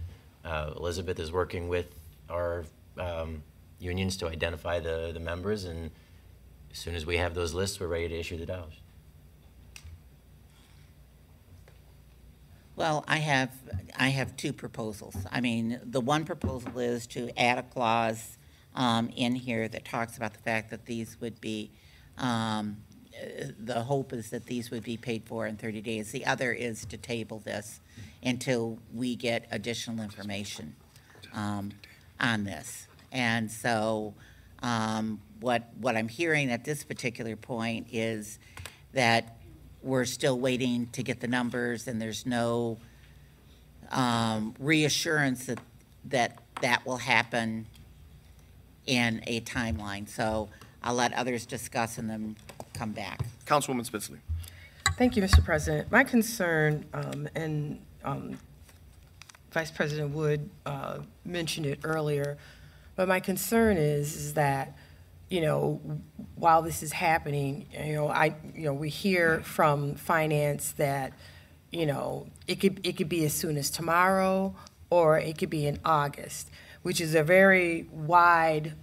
Elizabeth is working with our unions to identify the members, and as soon as we have those lists, we're ready to issue the dollars. Well, I have two proposals. I mean, the one proposal is to add a clause in here that talks about the fact that these would be, the hope is that these would be paid for in 30 days. The other is to table this until we get additional information on this. And so what I'm hearing at this particular point is that we're still waiting to get the numbers, and there's no reassurance that will happen in a timeline. So I'll let others discuss and then come back. Councilwoman Spitzley. Thank you, Mr. President. My concern Vice President Wood mentioned it earlier, but my concern is that, you know, while this is happening, we hear from finance that, you know, it could be as soon as tomorrow, or it could be in August, which is a very wide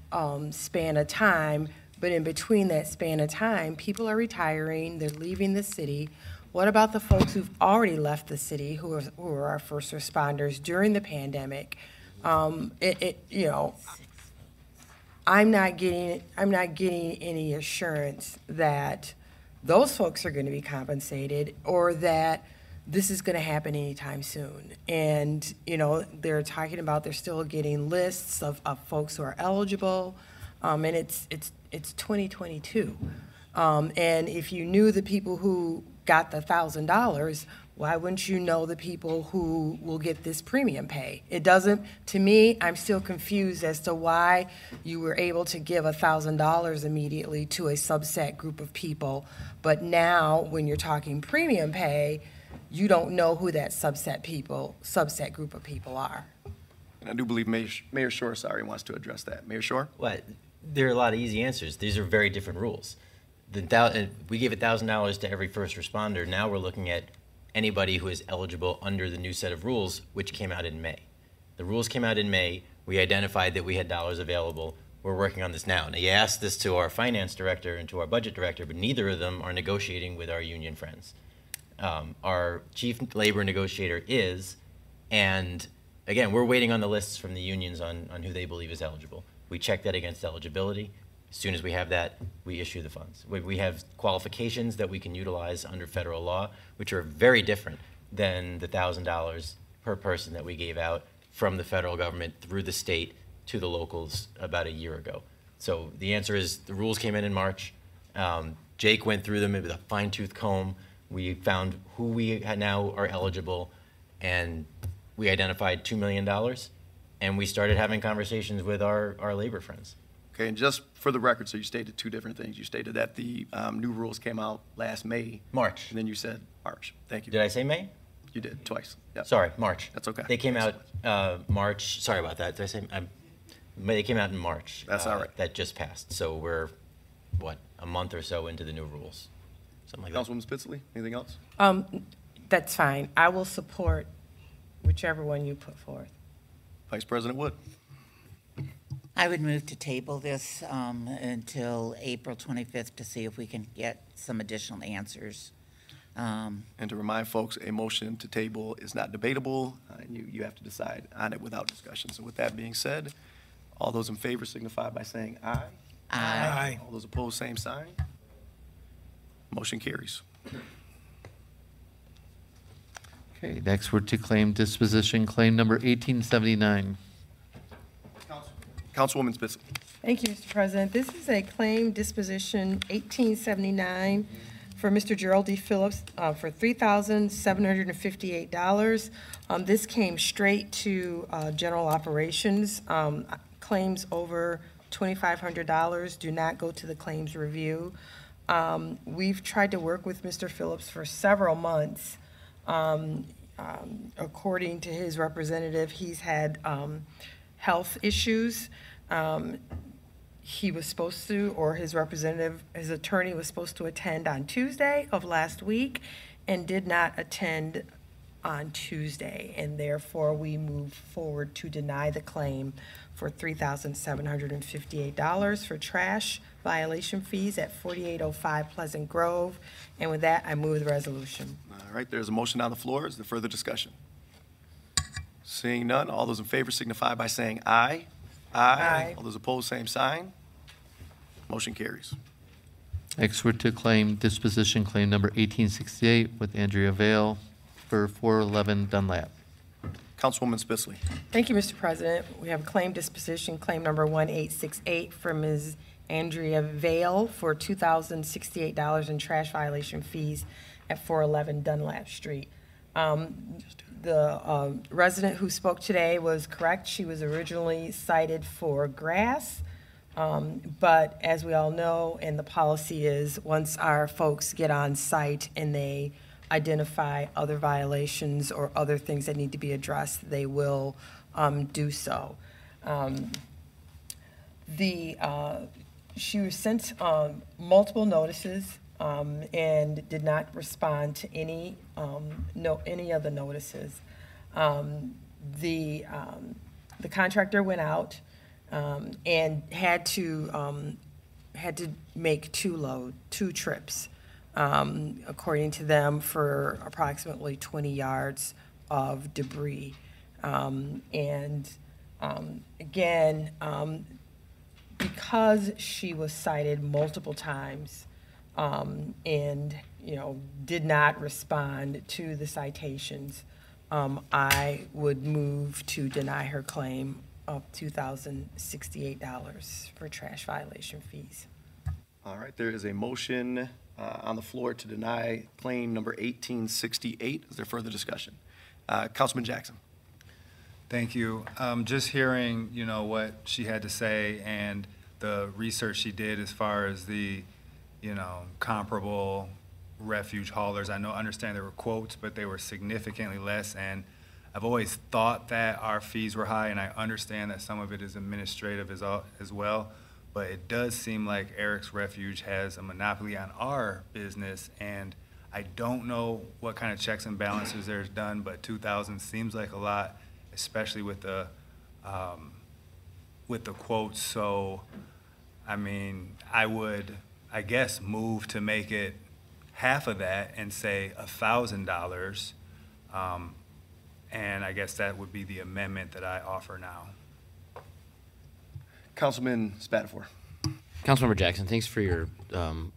span of time. But in between that span of time, people are retiring, they're leaving the city. What about the folks who've already left the city, who are our first responders during the pandemic? I'm not getting any assurance that those folks are going to be compensated, or that this is going to happen anytime soon. And you know, they're talking about they're still getting lists of folks who are eligible. And it's 2022, and if you knew the people who got the $1,000, why wouldn't you know the people who will get this premium pay? It doesn't. To me, I'm still confused as to why you were able to give $1,000 immediately to a subset group of people, but now when you're talking premium pay, you don't know who that subset group of people are. And I do believe Mayor Shore, wants to address that. Mayor Shore? Well, there are a lot of easy answers. These are very different rules. We gave $1,000 to every first responder. Now we're looking at anybody who is eligible under the new set of rules, which came out in May. The rules came out in May. We identified that we had dollars available. We're working on this now. Now, you asked this to our finance director and to our budget director, but neither of them are negotiating with our union friends. Our chief labor negotiator is, and again, we're waiting on the lists from the unions on who they believe is eligible. We check that against eligibility. As soon as we have that, we issue the funds. We have qualifications that we can utilize under federal law, which are very different than the $1,000 per person that we gave out from the federal government through the state to the locals about a year ago. So the answer is the rules came in March. Jake went through them with a fine-tooth comb. We found who we now are eligible, and we identified $2 million, and we started having conversations with our labor friends. Okay, and just for the record, so you stated two different things. You stated that the new rules came out last May. March. And then you said March. Thank you. Did I say May? You did, twice. Yep. Sorry, March. That's okay. They came out March. Sorry about that. Did I say? They came out in March. That's all right. That just passed. So we're, what, a month or so into the new rules. Something like that. Councilwoman Spitzley, anything else? That's fine. I will support whichever one you put forth. Vice President Wood. I would move to table this until April 25th to see if we can get some additional answers. And to remind folks, a motion to table is not debatable. You have to decide on it without discussion. So with that being said, all those in favor signify by saying aye. Aye. Aye. All those opposed, same sign. Motion carries. Okay, next we're to claim disposition, claim number 1879. Councilwoman Spitzley. Thank you, Mr. President. This is a claim disposition 1879 for Mr. Gerald D. Phillips for $3,758. This came straight to general operations. Claims over $2,500 do not go to the claims review. We've tried to work with Mr. Phillips for several months. According to his representative, he's had health issues. He was supposed to, or his representative, his attorney was supposed to attend on Tuesday of last week and did not attend on Tuesday, and therefore we move forward to deny the claim for $3,758 for trash violation fees at 4805 Pleasant Grove. And with that, I move the resolution. All right, there's a motion on the floor. Is there further discussion? Seeing none, all those in favor signify by saying aye. Aye. Aye. All those opposed, same sign. Motion carries. Next, we're to claim disposition claim number 1868 with Andrea Vale for 411 Dunlap. Councilwoman Spitzley. Thank you, Mr. President. We have claim disposition claim number 1868 from Ms. Andrea Vale for $2,068 in trash violation fees at 411 Dunlap Street. The resident who spoke today was correct. She was originally cited for grass, but as we all know, and the policy is, once our folks get on site and they identify other violations or other things that need to be addressed, they will do so. She was sent multiple notices and did not respond to any of the notices. The contractor went out and had to make two trips, according to them, for approximately 20 yards of debris. Because she was cited multiple times and did not respond to the citations, I would move to deny her claim of $2,068 for trash violation fees. All right, there is a motion on the floor to deny claim number 1868. Is there further discussion? Councilman Jackson. Thank you. Just hearing, what she had to say and the research she did as far as the, comparable refuge haulers. I understand there were quotes, but they were significantly less. And I've always thought that our fees were high, and I understand that some of it is administrative as well. But it does seem like Eric's Refuge has a monopoly on our business, and I don't know what kind of checks and balances there's done, but 2,000 seems like a lot, especially with the quotes. So, I mean, I would, I guess, move to make it half of that and say $1,000. And I guess that would be the amendment that I offer now. Councilman Spadafore. Councilmember Jackson, thanks for your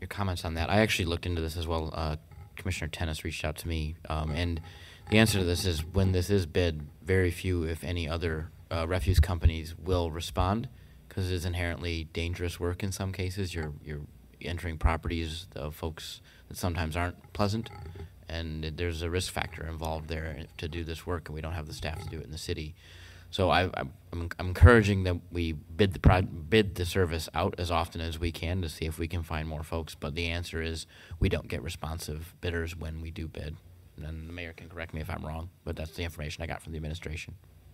comments on that. I actually looked into this as well. Commissioner Tennis reached out to me, and the answer to this is when this is bid, very few, if any, other refuse companies will respond because it is inherently dangerous work in some cases. You're entering properties of folks that sometimes aren't pleasant, and there's a risk factor involved there to do this work, and we don't have the staff to do it in the city. So I'm encouraging that we bid the service out as often as we can to see if we can find more folks, but the answer is we don't get responsive bidders when we do bid. And the mayor can correct me if I'm wrong, but that's the information I got from the administration.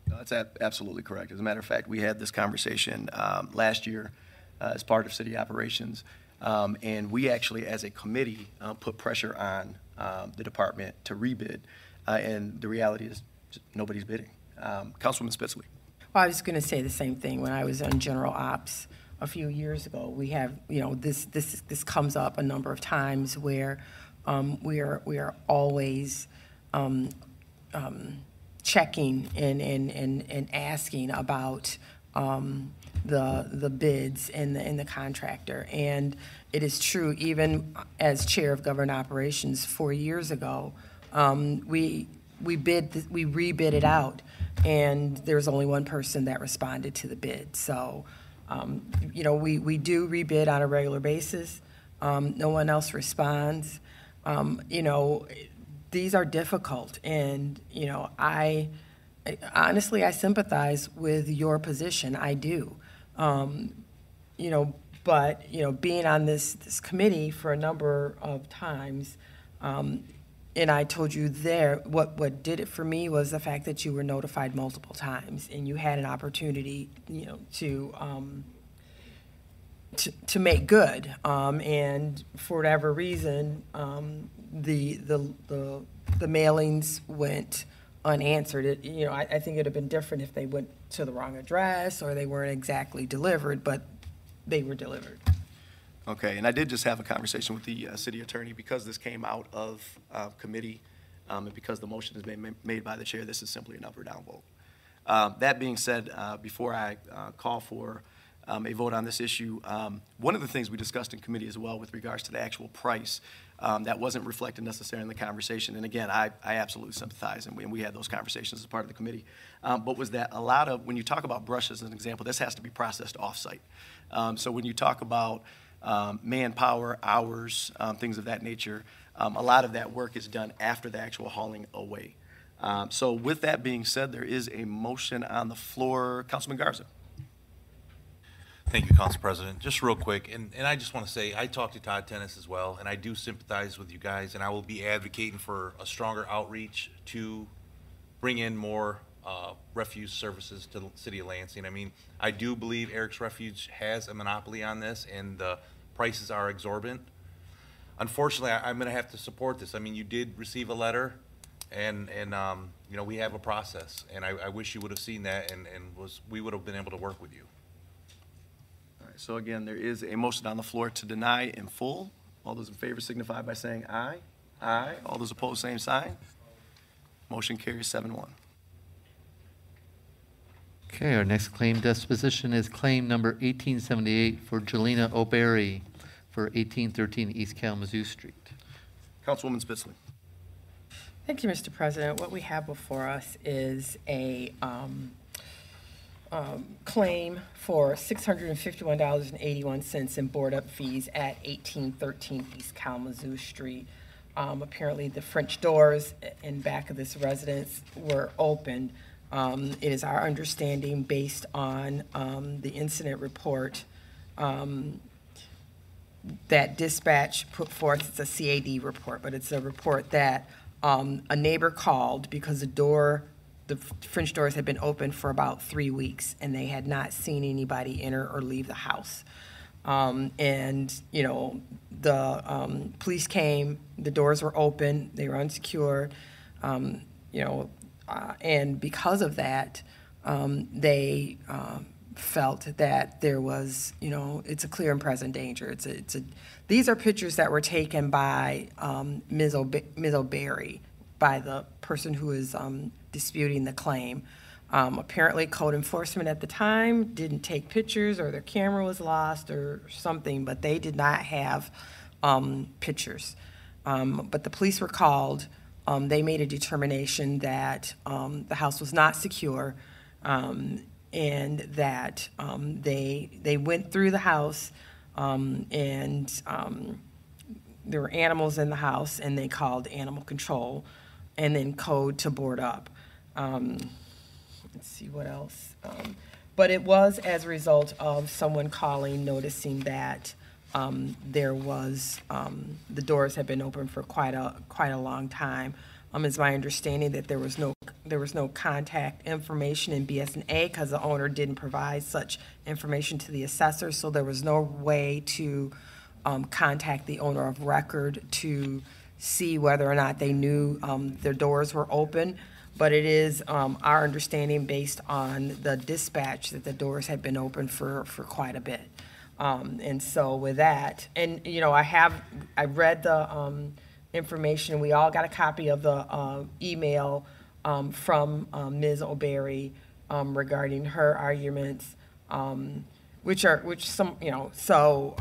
No, that's absolutely correct. As a matter of fact, we had this conversation last year as part of city operations, and we actually, as a committee, put pressure on the department to rebid, and the reality is nobody's bidding. Councilwoman Spitzley. Well, I was going to say the same thing. When I was on General Ops a few years ago, we have, this comes up a number of times where we are always checking and asking about the bids and the contractor. And it is true, even as chair of government operations 4 years ago, we rebid it out, and there's only one person that responded to the bid. So we do rebid on a regular basis. No one else responds. These are difficult, and I honestly sympathize with your position. I do, but being on this committee for a number of times, and I told you there what did it for me was the fact that you were notified multiple times and you had an opportunity, to make good, and for whatever reason, the mailings went unanswered. I think it'd have been different if they went to the wrong address or they weren't exactly delivered, but they were delivered. Okay, and I did just have a conversation with the city attorney because this came out of committee, and because the motion has been made by the chair. This is simply an up or down vote. That being said, before I call for a vote on this issue. One of the things we discussed in committee as well with regards to the actual price, that wasn't reflected necessarily in the conversation. And again, I absolutely sympathize, and we had those conversations as part of the committee. But was that a lot of, when you talk about brushes as an example, this has to be processed off-site. So when you talk about manpower, hours, things of that nature, a lot of that work is done after the actual hauling away. So with that being said, there is a motion on the floor. Councilman Garza. Thank you, Council President. Just real quick, and I just want to say I talked to Todd Tennis as well, and I do sympathize with you guys, and I will be advocating for a stronger outreach to bring in more refuse services to the city of Lansing. I mean, I do believe Eric's Refuge has a monopoly on this, and the prices are exorbitant. Unfortunately, I'm going to have to support this. I mean, you did receive a letter, and you know, we have a process, and I wish you would have seen that, and we would have been able to work with you. So again, there is a motion on the floor to deny in full. All those in favor signify by saying aye. Aye. All those opposed, same sign. Motion carries 7-1. Okay, our next claim disposition is claim number 1878 for Jelena O'Berry for 1813 East Kalamazoo Street. Councilwoman Spitzley. Thank you, Mr. President. What we have before us is a claim for $651.81 in board up fees at 1813 East Kalamazoo Street. Apparently the French doors in back of this residence were opened. It is our understanding, based on the incident report that dispatch put forth, it's a CAD report, but it's a report that a neighbor called because the door, the French doors had been open for about 3 weeks, and they had not seen anybody enter or leave the house. And you know, the police came, the doors were open, they were unsecured, you know, and because of that, they felt that there was, you know, it's a clear and present danger. These are pictures that were taken by Ms. O'Berry, by the person who is disputing the claim. Apparently code enforcement at the time didn't take pictures, or their camera was lost or something, but they did not have pictures. But the police were called. They made a determination that the house was not secure, and that they went through the house, and there were animals in the house, and they called animal control, and then code to board up. Let's see what else. But it was as a result of someone calling, noticing that there was, the doors had been open for quite a long time. It's my understanding that there was no contact information in BS&A because the owner didn't provide such information to the assessor, so there was no way to contact the owner of record to see whether or not they knew their doors were open. But it is our understanding, based on the dispatch, that the doors had been open for quite a bit. And so with that, and you know, I read the information. We all got a copy of the email from Ms. O'Berry regarding her arguments, which some, you know, so,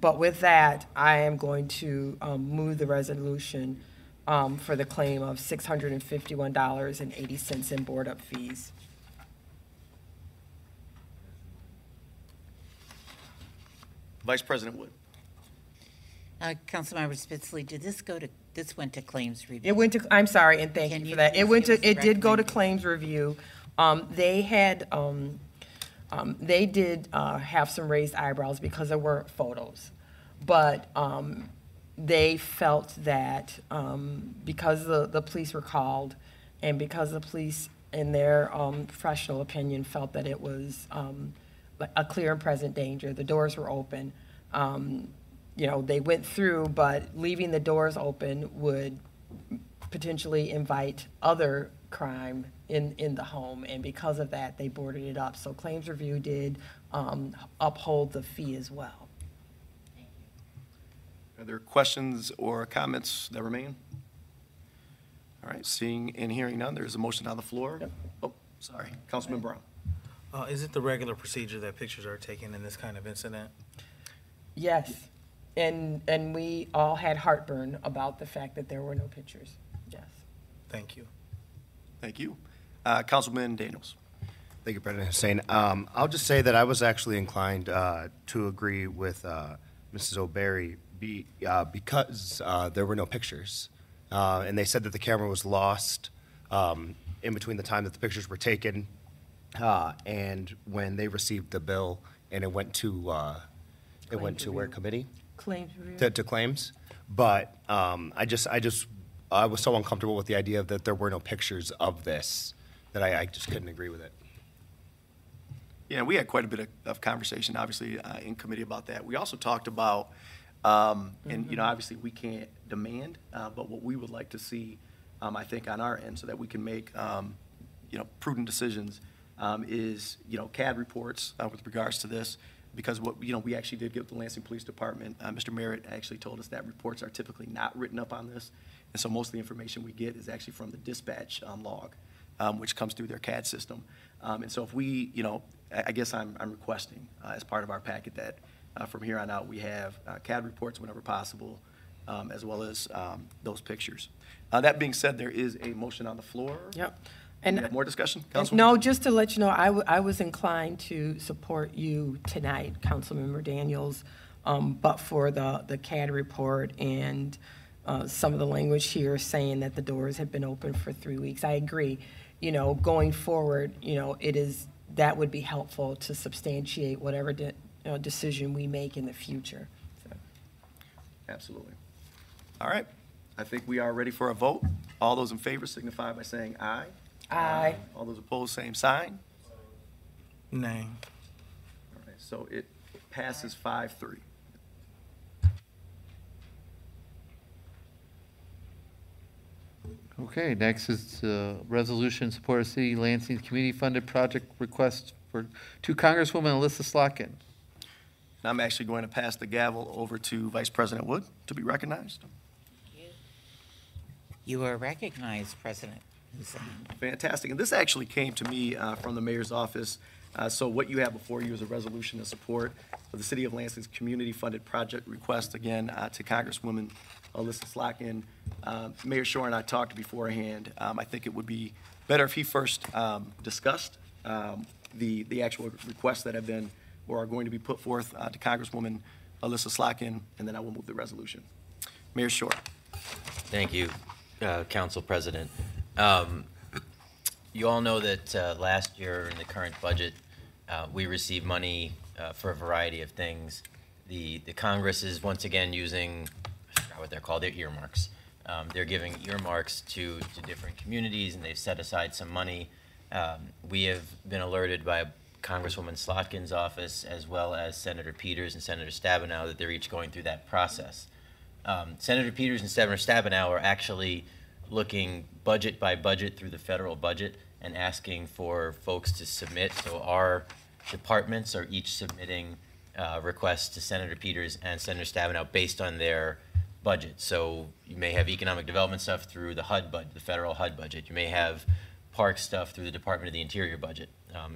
but with that, I am going to move the resolution for the claim of $651.80 in board up fees. Vice President Wood. Councilmember Spitzley, did this go to, this went to claims review? It went to, I'm sorry, and thank you for that. It did go to claims review. They had, they did have some raised eyebrows because there weren't photos, but they felt that because the police were called, and because the police, in their professional opinion, felt that it was a clear and present danger, the doors were open. You know, they went through, but leaving the doors open would potentially invite other crime in the home, and because of that, they boarded it up. So claims review did uphold the fee as well. Are there questions or comments that remain? All right, seeing and hearing none, there's a motion on the floor. Yep. Oh, sorry, Councilman Brown. Is it the regular procedure that pictures are taken in this kind of incident? Yes, and we all had heartburn about the fact that there were no pictures, yes. Thank you. Thank you. Councilman Daniels. Thank you, President Hussein. I'll just say that I was actually inclined to agree with Mrs. O'Berry, because there were no pictures, and they said that the camera was lost in between the time that the pictures were taken and when they received the bill and it went to where committee? Claims review. To claims, but I was so uncomfortable with the idea that there were no pictures of this that I just couldn't agree with it. Yeah, we had quite a bit of conversation, obviously, in committee about that. We also talked about, and you know, obviously we can't demand, but what we would like to see, I think, on our end, so that we can make, you know, prudent decisions, is, you know, CAD reports with regards to this, because what, you know, we actually did get the Lansing Police Department. Mr. Merritt actually told us that reports are typically not written up on this, and so most of the information we get is actually from the dispatch log, which comes through their CAD system. And so if we, you know, I guess I'm requesting as part of our packet that from here on out we have CAD reports whenever possible, as well as those pictures. That being said, there is a motion on the floor. Yep. And more discussion, Councilman? No, just to let you know, I was inclined to support you tonight, Councilmember Daniels, but for the CAD report and some of the language here saying that the doors have been open for 3 weeks. I agree. You know, going forward, you know, it is, that would be helpful to substantiate whatever decision we make in the future. So. Absolutely. All right. I think we are ready for a vote. All those in favor signify by saying aye. Aye. All those opposed, same sign. Nay. All right, so it passes 5-3. Okay, next is resolution support of City Lansing community funded project request for to Congresswoman Alyssa Slotkin. I'm actually going to pass the gavel over to Vice President Wood to be recognized. Thank you. You are recognized, President. Fantastic. And this actually came to me from the mayor's office. So what you have before you is a resolution in support of the City of Lansing's community-funded project request, again, to Congresswoman Alyssa Slotkin. Mayor Shore and I talked beforehand. I think it would be better if he first discussed the actual requests that have been or are going to be put forth to Congresswoman Alyssa Slotkin, and then I will move the resolution. Mayor Shore. Thank you, Council President. You all know that last year in the current budget, we received money for a variety of things. The Congress is once again using, I forgot what they're called, they're earmarks. They're giving earmarks to different communities, and they've set aside some money. We have been alerted by Congresswoman Slotkin's office, as well as Senator Peters and Senator Stabenow, that they're each going through that process. Senator Peters and Senator Stabenow are actually looking budget by budget through the federal budget and asking for folks to submit. So our departments are each submitting requests to Senator Peters and Senator Stabenow based on their budget. So you may have economic development stuff through the HUD budget, the federal HUD budget. You may have park stuff through the Department of the Interior budget,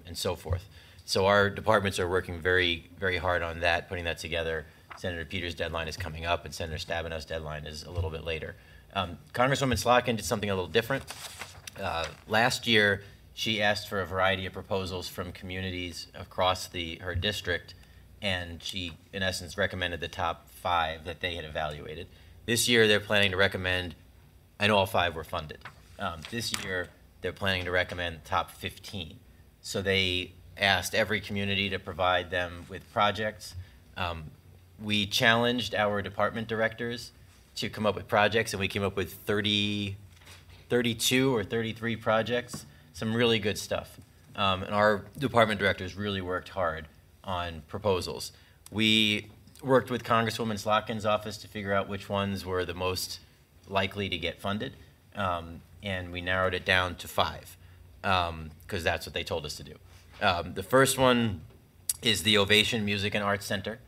and so forth. So our departments are working very, very hard on that, putting that together. Senator Peters' deadline is coming up, and Senator Stabenow's deadline is a little bit later. Congresswoman Slotkin did something a little different. Last year, she asked for a variety of proposals from communities across her district, and she, in essence, recommended the top 5 that they had evaluated. This year, they're planning to recommend, I know all 5 were funded. This year, they're planning to recommend the top 15. So they asked every community to provide them with projects. We challenged our department directors to come up with projects, and we came up with 32 or 33 projects, some really good stuff. And our department directors really worked hard on proposals. We worked with Congresswoman Slotkin's office to figure out which ones were the most likely to get funded, and we narrowed it down to 5, because that's what they told us to do. The first one is the Ovation Music and Arts Center.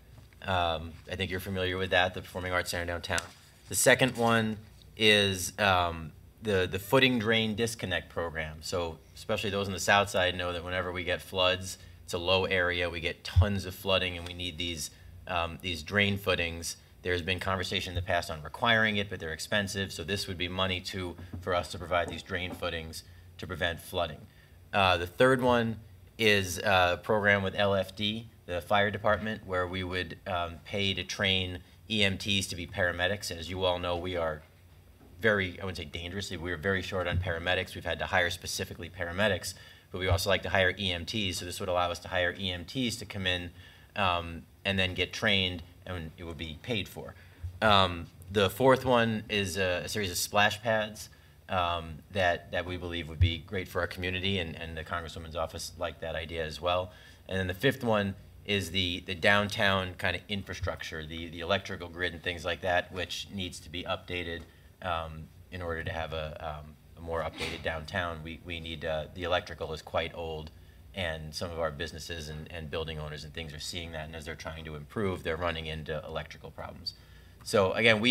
I think you're familiar with that, the Performing Arts Center downtown. The second one is the footing drain disconnect program. So especially those on the south side know that whenever we get floods, it's a low area, we get tons of flooding, and we need these drain footings. There's been conversation in the past on requiring it, but they're expensive. So this would be money for us to provide these drain footings to prevent flooding. The third one is a program with LFD, the fire department, where we would pay to train EMTs to be paramedics. As you all know, we are very, I wouldn't say dangerously, we are very short on paramedics. We've had to hire specifically paramedics, but we also like to hire EMTs. So this would allow us to hire EMTs to come in and then get trained, and it would be paid for. The fourth one is a series of splash pads that we believe would be great for our community, and the Congresswoman's office liked that idea as well. And then the fifth one is the downtown kind of infrastructure, the electrical grid and things like that, which needs to be updated in order to have a more updated downtown. We need, the electrical is quite old, and some of our businesses and building owners and things are seeing that, and as they're trying to improve, they're running into electrical problems. So again,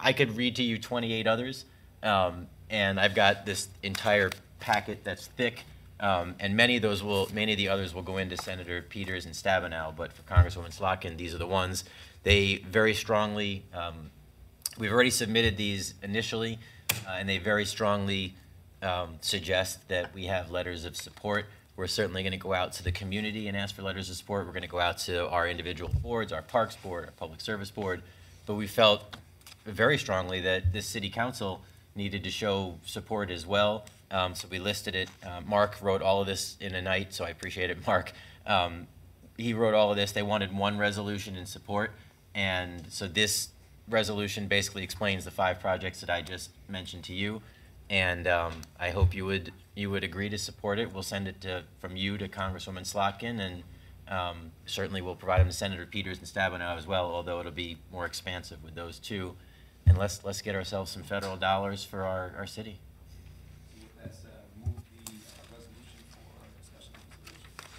I could read to you 28 others, and I've got this entire packet that's thick, and many of the others will go into Senator Peters and Stabenow, but for Congresswoman Slotkin, these are the ones. They very strongly, we've already submitted these initially, and they very strongly suggest that we have letters of support. We're certainly going to go out to the community and ask for letters of support. We're going to go out to our individual boards, our Parks Board, our Public Service Board. But we felt very strongly that this City Council needed to show support as well. So we listed it. Mark wrote all of this in a night, so I appreciate it, Mark. He wrote all of this. They wanted one resolution in support. And so this resolution basically explains the 5 projects that I just mentioned to you. And I hope you would agree to support it. We'll send it from you to Congresswoman Slotkin, and certainly we'll provide them to Senator Peters and Stabenow as well, although it'll be more expansive with those two. And let's get ourselves some federal dollars for our city.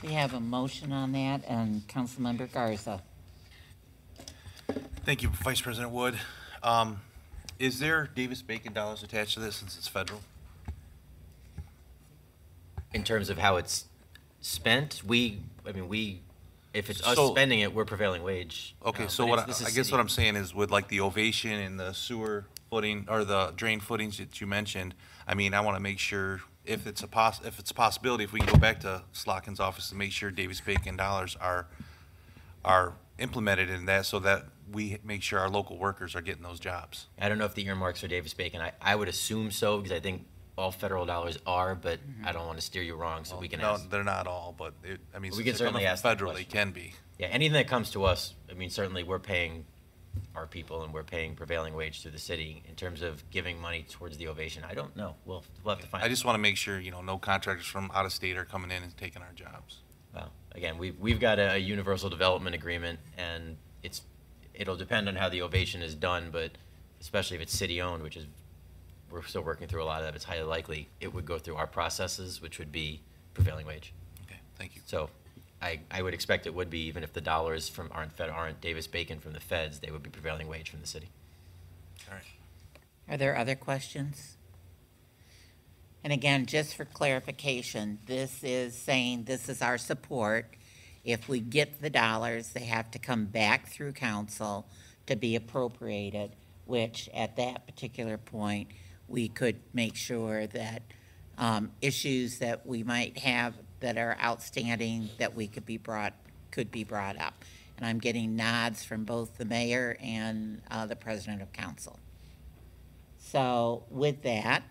We have a motion on that, and Councilmember Garza. Thank you, Vice President Wood. Is there Davis-Bacon dollars attached to this since it's federal? In terms of how it's spent, if it's us spending it, we're prevailing wage. Okay, so what I guess what I'm saying is, with like the ovation and the sewer footing or the drain footings that you mentioned, I mean, I want to make sure if it's a possibility, if we can go back to Slotkin's office to make sure Davis-Bacon dollars are implemented in that, so that we make sure our local workers are getting those jobs. I don't know if the earmarks are Davis-Bacon. I would assume so, because I think all federal dollars are, but I don't want to steer you wrong, so we can ask. They're not all, but we can certainly ask federally. They can be. Yeah, anything that comes to us, certainly we're paying our people, and we're paying prevailing wage to the city. In terms of giving money towards the ovation, I don't know. We'll have to find out. I just want to make sure, no contractors from out of state are coming in and taking our jobs. Well, again, we've got a universal development agreement, and it'll depend on how the ovation is done, but especially if it's city owned, which is, we're still working through a lot of that, it's highly likely it would go through our processes, which would be prevailing wage. Okay, thank you. So I would expect it would be, even if the dollars aren't Davis-Bacon from the feds, they would be prevailing wage from the city. All right. Are there other questions? And again, just for clarification, this is saying this is our support. If we get the dollars, they have to come back through council to be appropriated, which at that particular point, we could make sure that issues that we might have that are outstanding that could be brought up. And I'm getting nods from both the mayor and the president of council. So with that,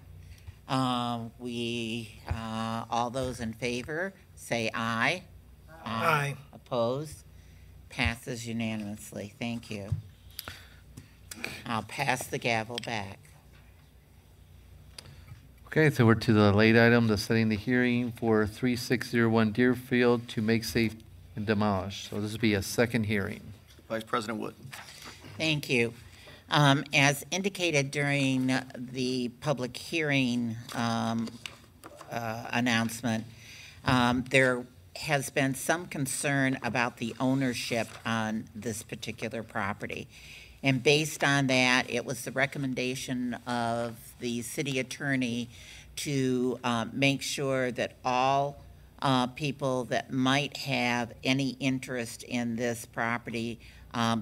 all those in favor say aye. Aye. Opposed? Passes unanimously. Thank you. I'll pass the gavel back. Okay, so we're to the late item, the setting the hearing for 3601 Deerfield to make safe and demolish. So this will be a second hearing. Vice President Wood. Thank you. As indicated during the public hearing announcement, there has been some concern about the ownership on this particular property. And based on that, it was the recommendation of the city attorney to make sure that all people that might have any interest in this property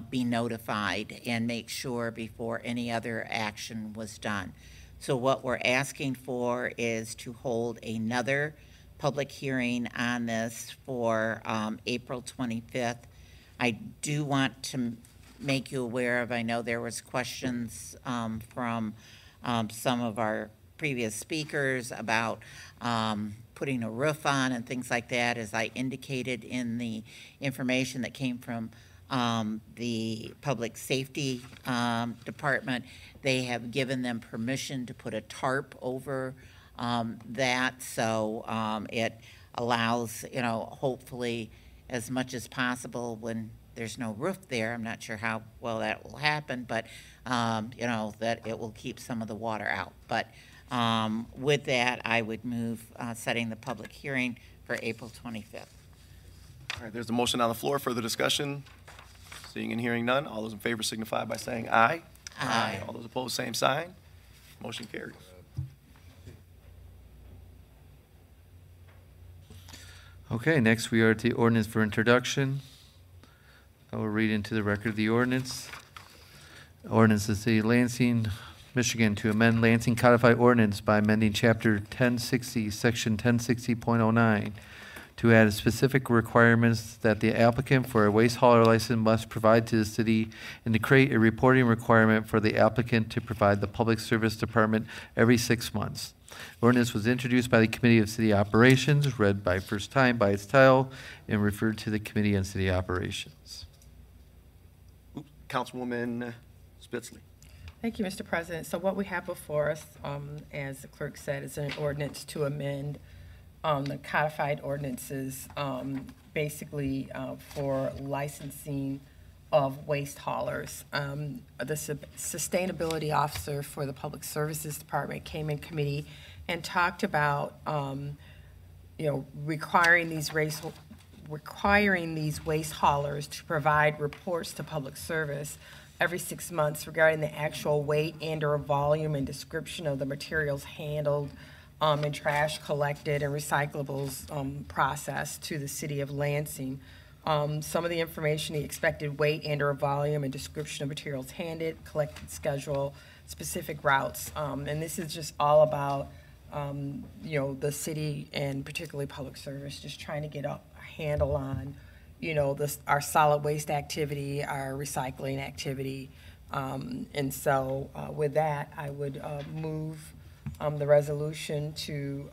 be notified and make sure before any other action was done. So what we're asking for is to hold another public hearing on this for April 25th. I do want to make you aware of, I know there was questions from some of our previous speakers about putting a roof on and things like that, as I indicated in the information that came from the public safety department. They have given them permission to put a tarp over that, so it allows, you know, hopefully as much as possible when there's no roof there. I'm not sure how well that will happen, but you know, that it will keep some of the water out. But with that, I would move setting the public hearing for April 25th. All right, there's a motion on the floor. Further discussion? Seeing and hearing none, all those in favor signify by saying aye. Aye. All those opposed, same sign. Motion carries. Okay, next we are at the ordinance for introduction. I will read into the record the ordinance. Ordinance of the City of Lansing, Michigan, to amend Lansing Codified Ordinance by amending Chapter 1060, Section 1060.09, to add specific requirements that the applicant for a waste hauler license must provide to the city, and to create a reporting requirement for the applicant to provide the Public Service Department every 6 months. Ordinance was introduced by the Committee of City Operations, read by first time by its title, and referred to the Committee on City Operations. Councilwoman Spitzley. Thank you, Mr. President. So what we have before us, as the clerk said, is an ordinance to amend the codified ordinances, basically for licensing of waste haulers. The sustainability officer for the Public Services Department came in committee and talked about, you know, requiring these waste haulers to provide reports to public service every 6 months regarding the actual weight and or volume and description of the materials handled and trash collected and recyclables processed to the city of Lansing. Some of the information, the expected weight and or volume and description of materials handed, collected schedule, specific routes. And this is just all about, you know, the city and particularly public service just trying to get a handle on, you know, our solid waste activity, our recycling activity. And so with that, I would move the resolution to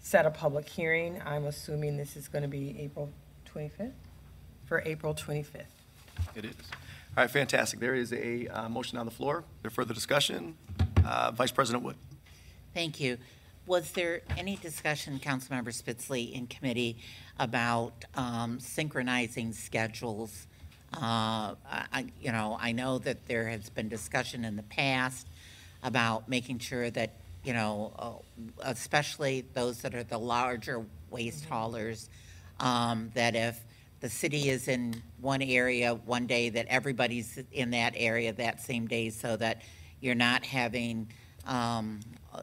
set a public hearing. I'm assuming this is going to be April 25th, for April 25th. It is. All right, fantastic. There is a motion on the floor. There further discussion? Vice President Wood. Thank you. Was there any discussion, Councilmember Spitzley, in committee about synchronizing schedules? You know, I know that there has been discussion in the past about making sure that, you know, especially those that are the larger waste haulers, that if the city is in one area one day, that everybody's in that area that same day, so that you're not having,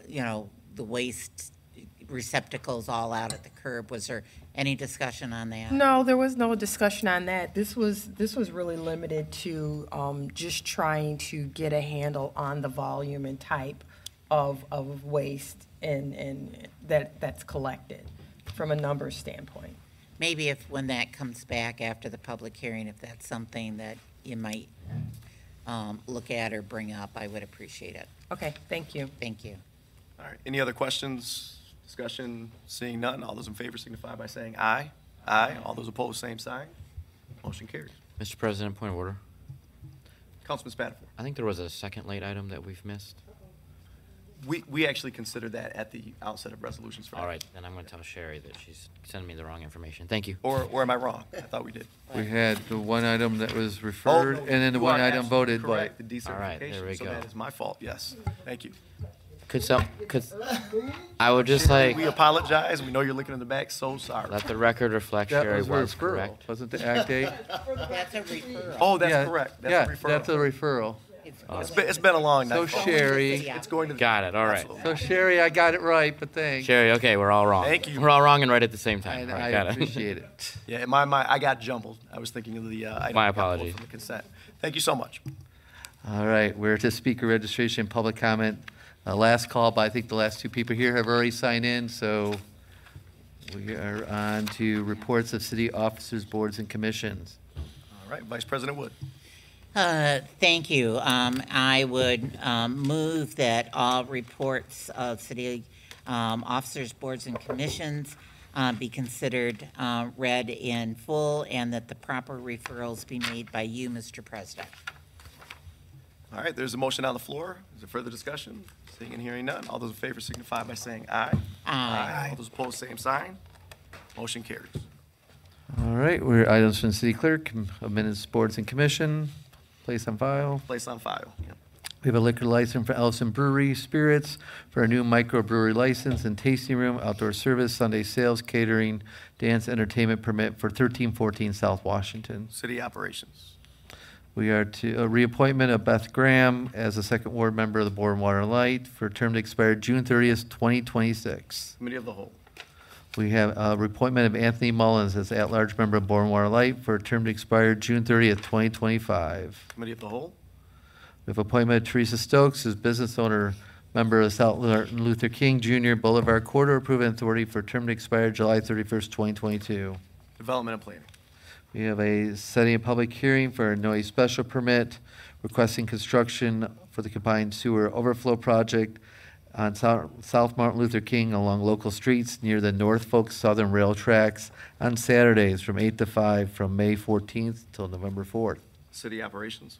you know, the waste receptacles all out at the curb. Was there any discussion on that? No, there was no discussion on that. This was really limited to just trying to get a handle on the volume and type of waste and that's collected from a numbers standpoint. Maybe if when that comes back after the public hearing, if that's something that you might look at or bring up, I would appreciate it. Okay, thank you. Thank you. All right, any other questions, discussion? Seeing none, all those in favor signify by saying aye. Aye. All those opposed, same sign. Motion carries. Mr. President, point of order. Councilman Spadafore. I think there was a second late item that we've missed. We actually considered that at the outset of resolutions. All right, then I'm going to tell Sherry that she's sending me the wrong information. Thank you. Or am I wrong? I thought we did. We had the one item that was referred, and then the one item voted. Correct, the decertification. All right, there we go. So that is my fault, yes. Thank you. I would just like... We apologize. We know you're looking in the back. So sorry. Let the record reflect Sherry was correct. Wasn't the act date? That's a referral. Oh, that's correct. That's a referral. That's a referral. It's been a long night. So Sherry, it's going to got it. All right. Absolutely. So Sherry, I got it right, but thanks. Sherry, okay, we're all wrong. Thank you. We're all wrong and right at the same time. I appreciate it. Yeah, I got jumbled. I was thinking of the item. My apologies. The consent. Thank you so much. All right, we're to speaker registration, public comment, last call. But I think the last two people here have already signed in, so we are on to reports of city officers, boards, and commissions. All right, Vice President Wood. Thank you. I would move that all reports of city officers, boards, and commissions be considered read in full, and that the proper referrals be made by you, Mr. President. All right, there's a motion on the floor. Is there further discussion? Seeing and hearing none, all those in favor signify by saying aye. Aye. Aye. All those opposed, same sign. Motion carries. All right, we're items from City Clerk, Minutes, Boards, and Commission. Place on file. Place on file, yep. We have a liquor license for Ellison Brewery Spirits for a new microbrewery license and tasting room, outdoor service, Sunday sales, catering, dance, entertainment permit for 1314 South Washington. City Operations. We are to a reappointment of Beth Graham as a second ward member of the Board of Water and Light for a term to expire June 30th, 2026. Committee of the Whole. We have a reappointment of Anthony Mullins as at-large member of Board of Water and Light for a term to expire June 30th, 2025. Committee of the Whole. We have appointment of Teresa Stokes as business owner member of South Martin Luther King Jr. Boulevard Corridor Improvement Authority for a term to expire July 31st, 2022. Development and Planning. We have a setting a public hearing for a noise special permit requesting construction for the combined sewer overflow project on South Martin Luther King along local streets near the Norfolk Southern Rail tracks on Saturdays from 8 to 5 from May 14th till November 4th. City Operations.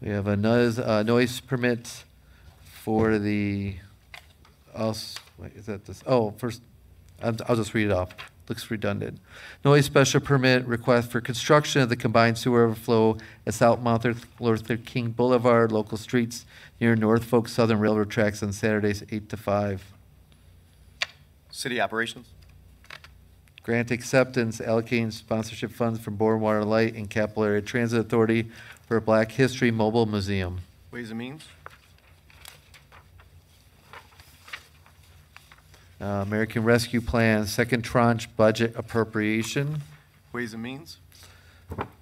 We have a noise permit for the, I'll just read it off. Looks redundant. Noise special permit request for construction of the combined sewer overflow at South Martin Luther King Boulevard, local streets near Norfolk Southern Railroad tracks on Saturdays 8 to 5. City Operations. Grant acceptance allocating sponsorship funds from Board of Water and Light and Capital Area Transit Authority for Black History Mobile Museum. Ways and Means. American Rescue Plan, second tranche budget appropriation. Ways and Means.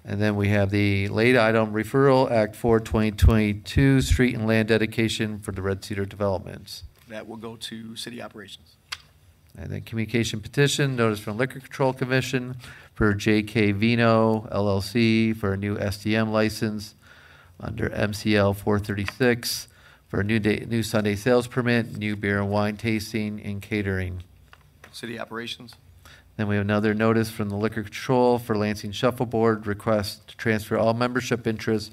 And then we have the late item referral, Act 4, 2022, street and land dedication for the Red Cedar developments. That will go to City Operations. And then communication petition, notice from Liquor Control Commission for J.K. Vino, LLC, for a new SDM license under MCL 436, for a new Sunday sales permit, new beer and wine tasting, and catering. City Operations. Then we have another notice from the Liquor Control for Lansing Shuffle Board, request to transfer all membership interests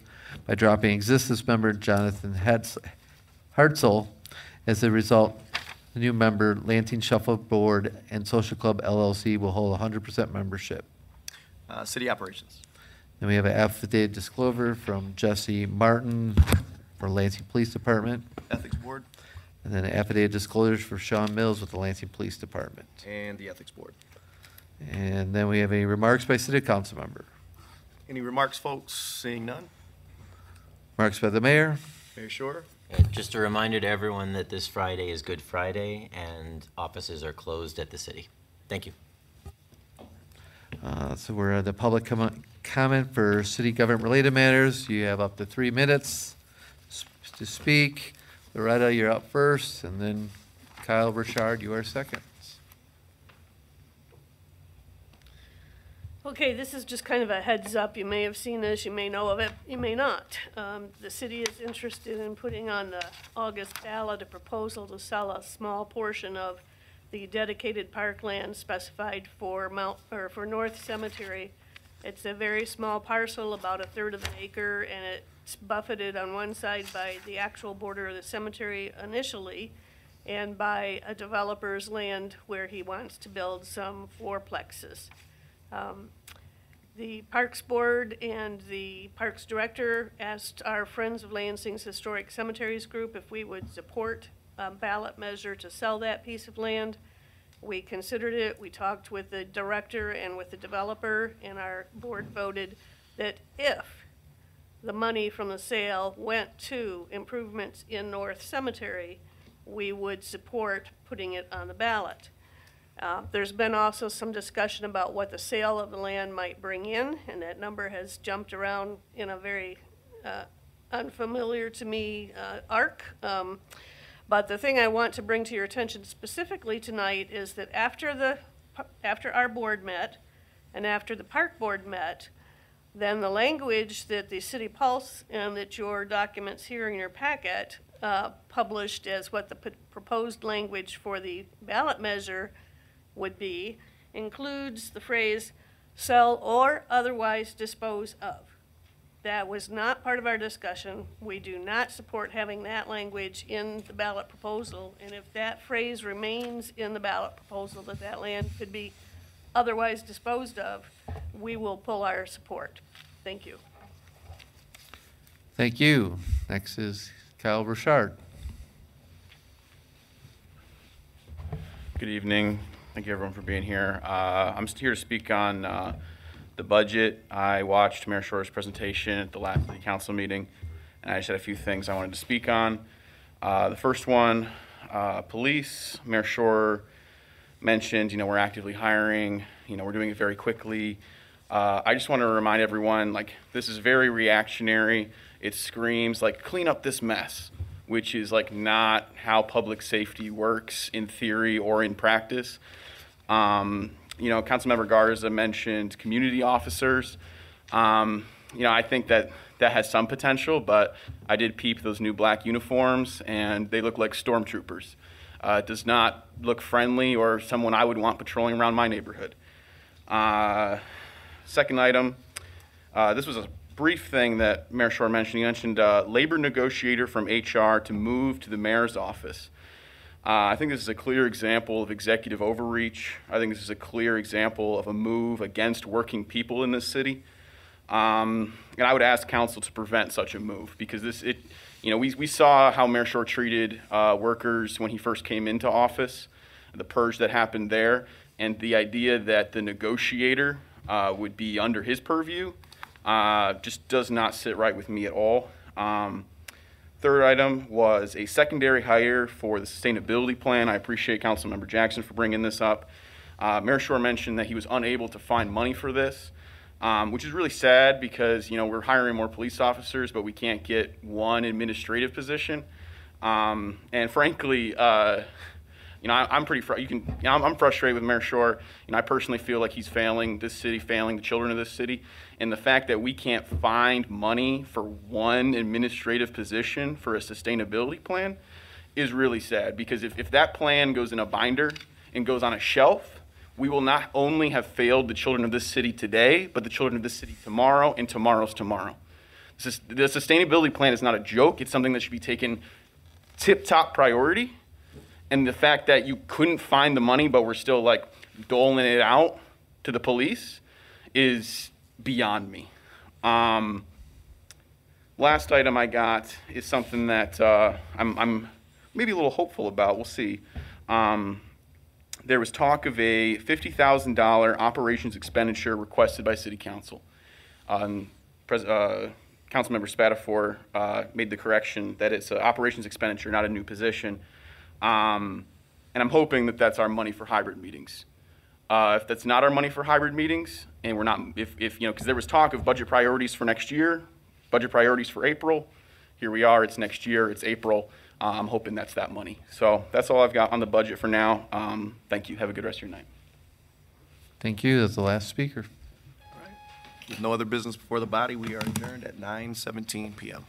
by dropping existing member Jonathan Hartzell as a result. The new member, Lansing Shuffle Board and Social Club LLC, will hold 100% membership. City Operations. Then we have an affidavit disclosure from Jesse Martin for Lansing Police Department. Ethics Board. And then an affidavit disclosure for Sean Mills with the Lansing Police Department. And the Ethics Board. And then we have any remarks by City Council member. Any remarks, folks? Seeing none. Remarks by the Mayor. Mayor Shore. Just a reminder to everyone that this Friday is Good Friday and offices are closed at the city. Thank you. So we're at the public comment for city government related matters. You have up to 3 minutes to speak. Loretta, you're up first, and then Kyle Richard, you are second. Okay, this is just kind of a heads up. You may have seen this, you may know of it, you may not. The city is interested in putting on the August ballot a proposal to sell a small portion of the dedicated parkland specified for North Cemetery. It's a very small parcel, about 1/3 of an acre, and it's buffeted on one side by the actual border of the cemetery initially, and by a developer's land where he wants to build some fourplexes. The Parks Board and the Parks Director asked our Friends of Lansing's Historic Cemeteries Group if we would support a ballot measure to sell that piece of land. We considered it. We talked with the Director and with the developer, and our board voted that if the money from the sale went to improvements in North Cemetery, we would support putting it on the ballot. There's been also some discussion about what the sale of the land might bring in, and that number has jumped around in a very unfamiliar to me arc. But the thing I want to bring to your attention specifically tonight is that after our board met and after the park board met, then the language that the City Pulse and that your documents here in your packet published as what the proposed language for the ballot measure would be, includes the phrase sell or otherwise dispose of. That was not part of our discussion. We do not support having that language in the ballot proposal, and if that phrase remains in the ballot proposal, that that land could be otherwise disposed of, we will pull our support. Thank you. Thank you. Next is Kyle Burchard. Good evening. Thank you everyone for being here. I'm here to speak on the budget. I watched Mayor Shor's presentation at the last council meeting, and I just had a few things I wanted to speak on. The first one, police. Mayor Shor mentioned, we're actively hiring, we're doing it very quickly. I just want to remind everyone, this is very reactionary. It screams clean up this mess, which is not how public safety works in theory or in practice. Councilmember Garza mentioned community officers. I think that has some potential, but I did peep those new black uniforms and they look like stormtroopers. It does not look friendly or someone I would want patrolling around my neighborhood. Second item, this was a brief thing that Mayor Shor mentioned. He mentioned a labor negotiator from HR to move to the mayor's office. I think this is a clear example of executive overreach. I think this is a clear example of a move against working people in this city. And I would ask council to prevent such a move, because we saw how Mayor Shor treated workers when he first came into office, the purge that happened there, and the idea that the negotiator would be under his purview just does not sit right with me at all. Third item was a secondary hire for the sustainability plan. I appreciate Councilmember Jackson for bringing this up. Mayor Shor mentioned that he was unable to find money for this, which is really sad, because we're hiring more police officers, but we can't get one administrative position. And frankly, I'm frustrated with Mayor Shor. I personally feel like he's failing this city, failing the children of this city. And the fact that we can't find money for one administrative position for a sustainability plan is really sad, because if that plan goes in a binder and goes on a shelf, we will not only have failed the children of this city today, but the children of this city tomorrow and tomorrow's tomorrow. The sustainability plan is not a joke. It's something that should be taken tip-top priority. And the fact that you couldn't find the money, but we're still doling it out to the police, is beyond me. Last item I got is something that I'm maybe a little hopeful about. We'll see. There was talk of a $50,000 operations expenditure requested by City Council. Councilmember Spatafor made the correction that it's an operations expenditure, not a new position. And I'm hoping that that's our money for hybrid meetings. If that's not our money for hybrid meetings, and we're not, because there was talk of budget priorities for next year, budget priorities for April. Here we are, it's next year, it's April. I'm hoping that's that money. So that's all I've got on the budget for now. Thank you, have a good rest of your night. Thank you, that's the last speaker. All right. With no other business before the body, we are adjourned at 9:17 p.m.